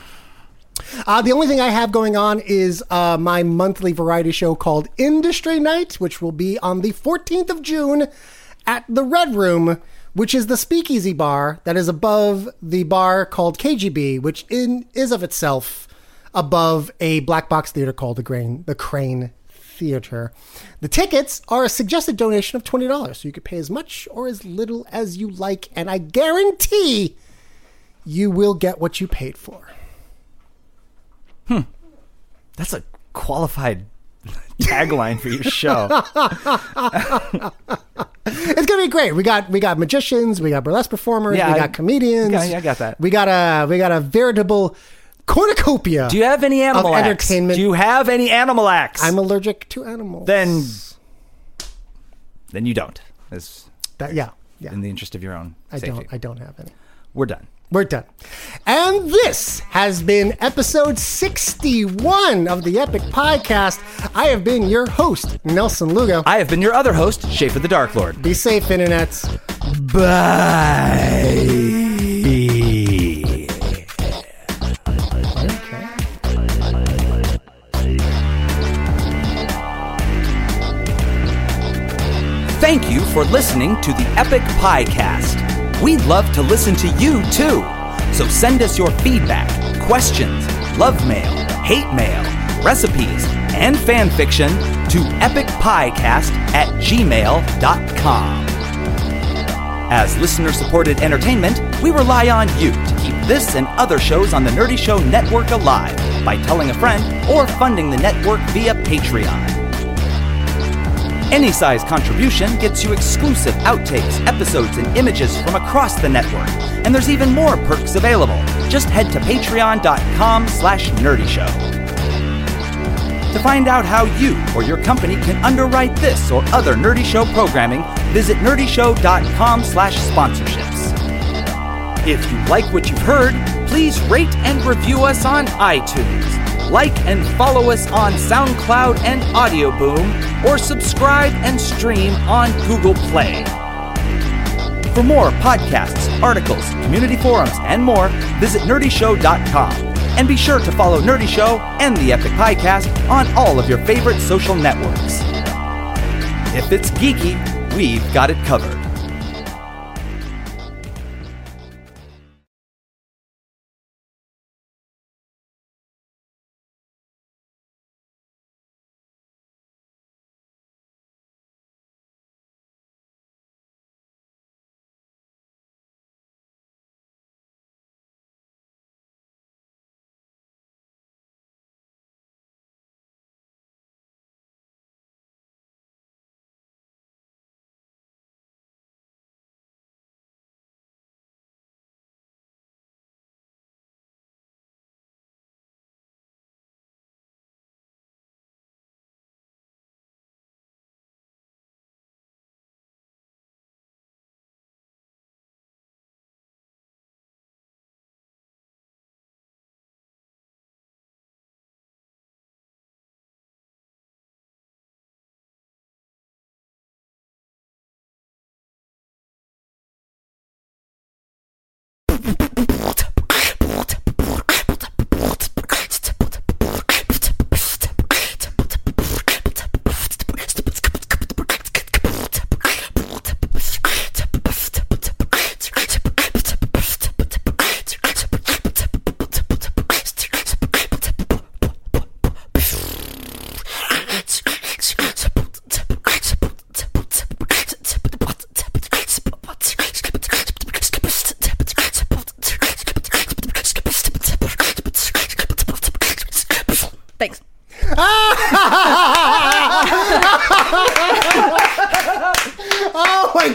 Uh, the only thing I have going on is uh, my monthly variety show called Industry Night, which will be on the fourteenth of June at the Red Room, which is the speakeasy bar that is above the bar called K G B, which in, is of itself above a black box theater called the, Grain, the Crane Theater. The tickets are a suggested donation of twenty dollars, so you could pay as much or as little as you like, and I guarantee you will get what you paid for. Hmm. That's a qualified tagline for your show. It's gonna be great. We got we got magicians, we got burlesque performers, yeah, we got I, comedians. Yeah, I, I got that. We got a we got a veritable cornucopia. Do you have any animal acts? Entertainment. Do you have any animal acts? I'm allergic to animals. Then, then you don't. As that, yeah, yeah. In the interest of your own safety. I don't. I don't have any. We're done. We're done. And this has been episode sixty-one of the Epic Podcast. I have been your host, Nelson Lugo. I have been your other host, Schaefer the Dark Lord. Be safe, internets. Bye. Thank you for listening to the Epic Podcast. We'd love to listen to you, too. So send us your feedback, questions, love mail, hate mail, recipes, and fan fiction to epicpodcast at gmail dot com. As listener-supported entertainment, we rely on you to keep this and other shows on the Nerdy Show Network alive by telling a friend or funding the network via Patreon. Any size contribution gets you exclusive outtakes, episodes, and images from across the network. And there's even more perks available. Just head to patreon.com slash nerdyshow. To find out how you or your company can underwrite this or other Nerdy Show programming, visit nerdyshow.com slash sponsorships. If you like what you've heard, please rate and review us on iTunes. Like and follow us on SoundCloud and Audioboom, or subscribe and stream on Google Play. For more podcasts, articles, community forums, and more, visit nerdy show dot com. And be sure to follow Nerdy Show and the Epic Podcast on all of your favorite social networks. If it's geeky, we've got it covered.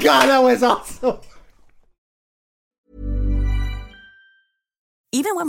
God, that was awesome. Even when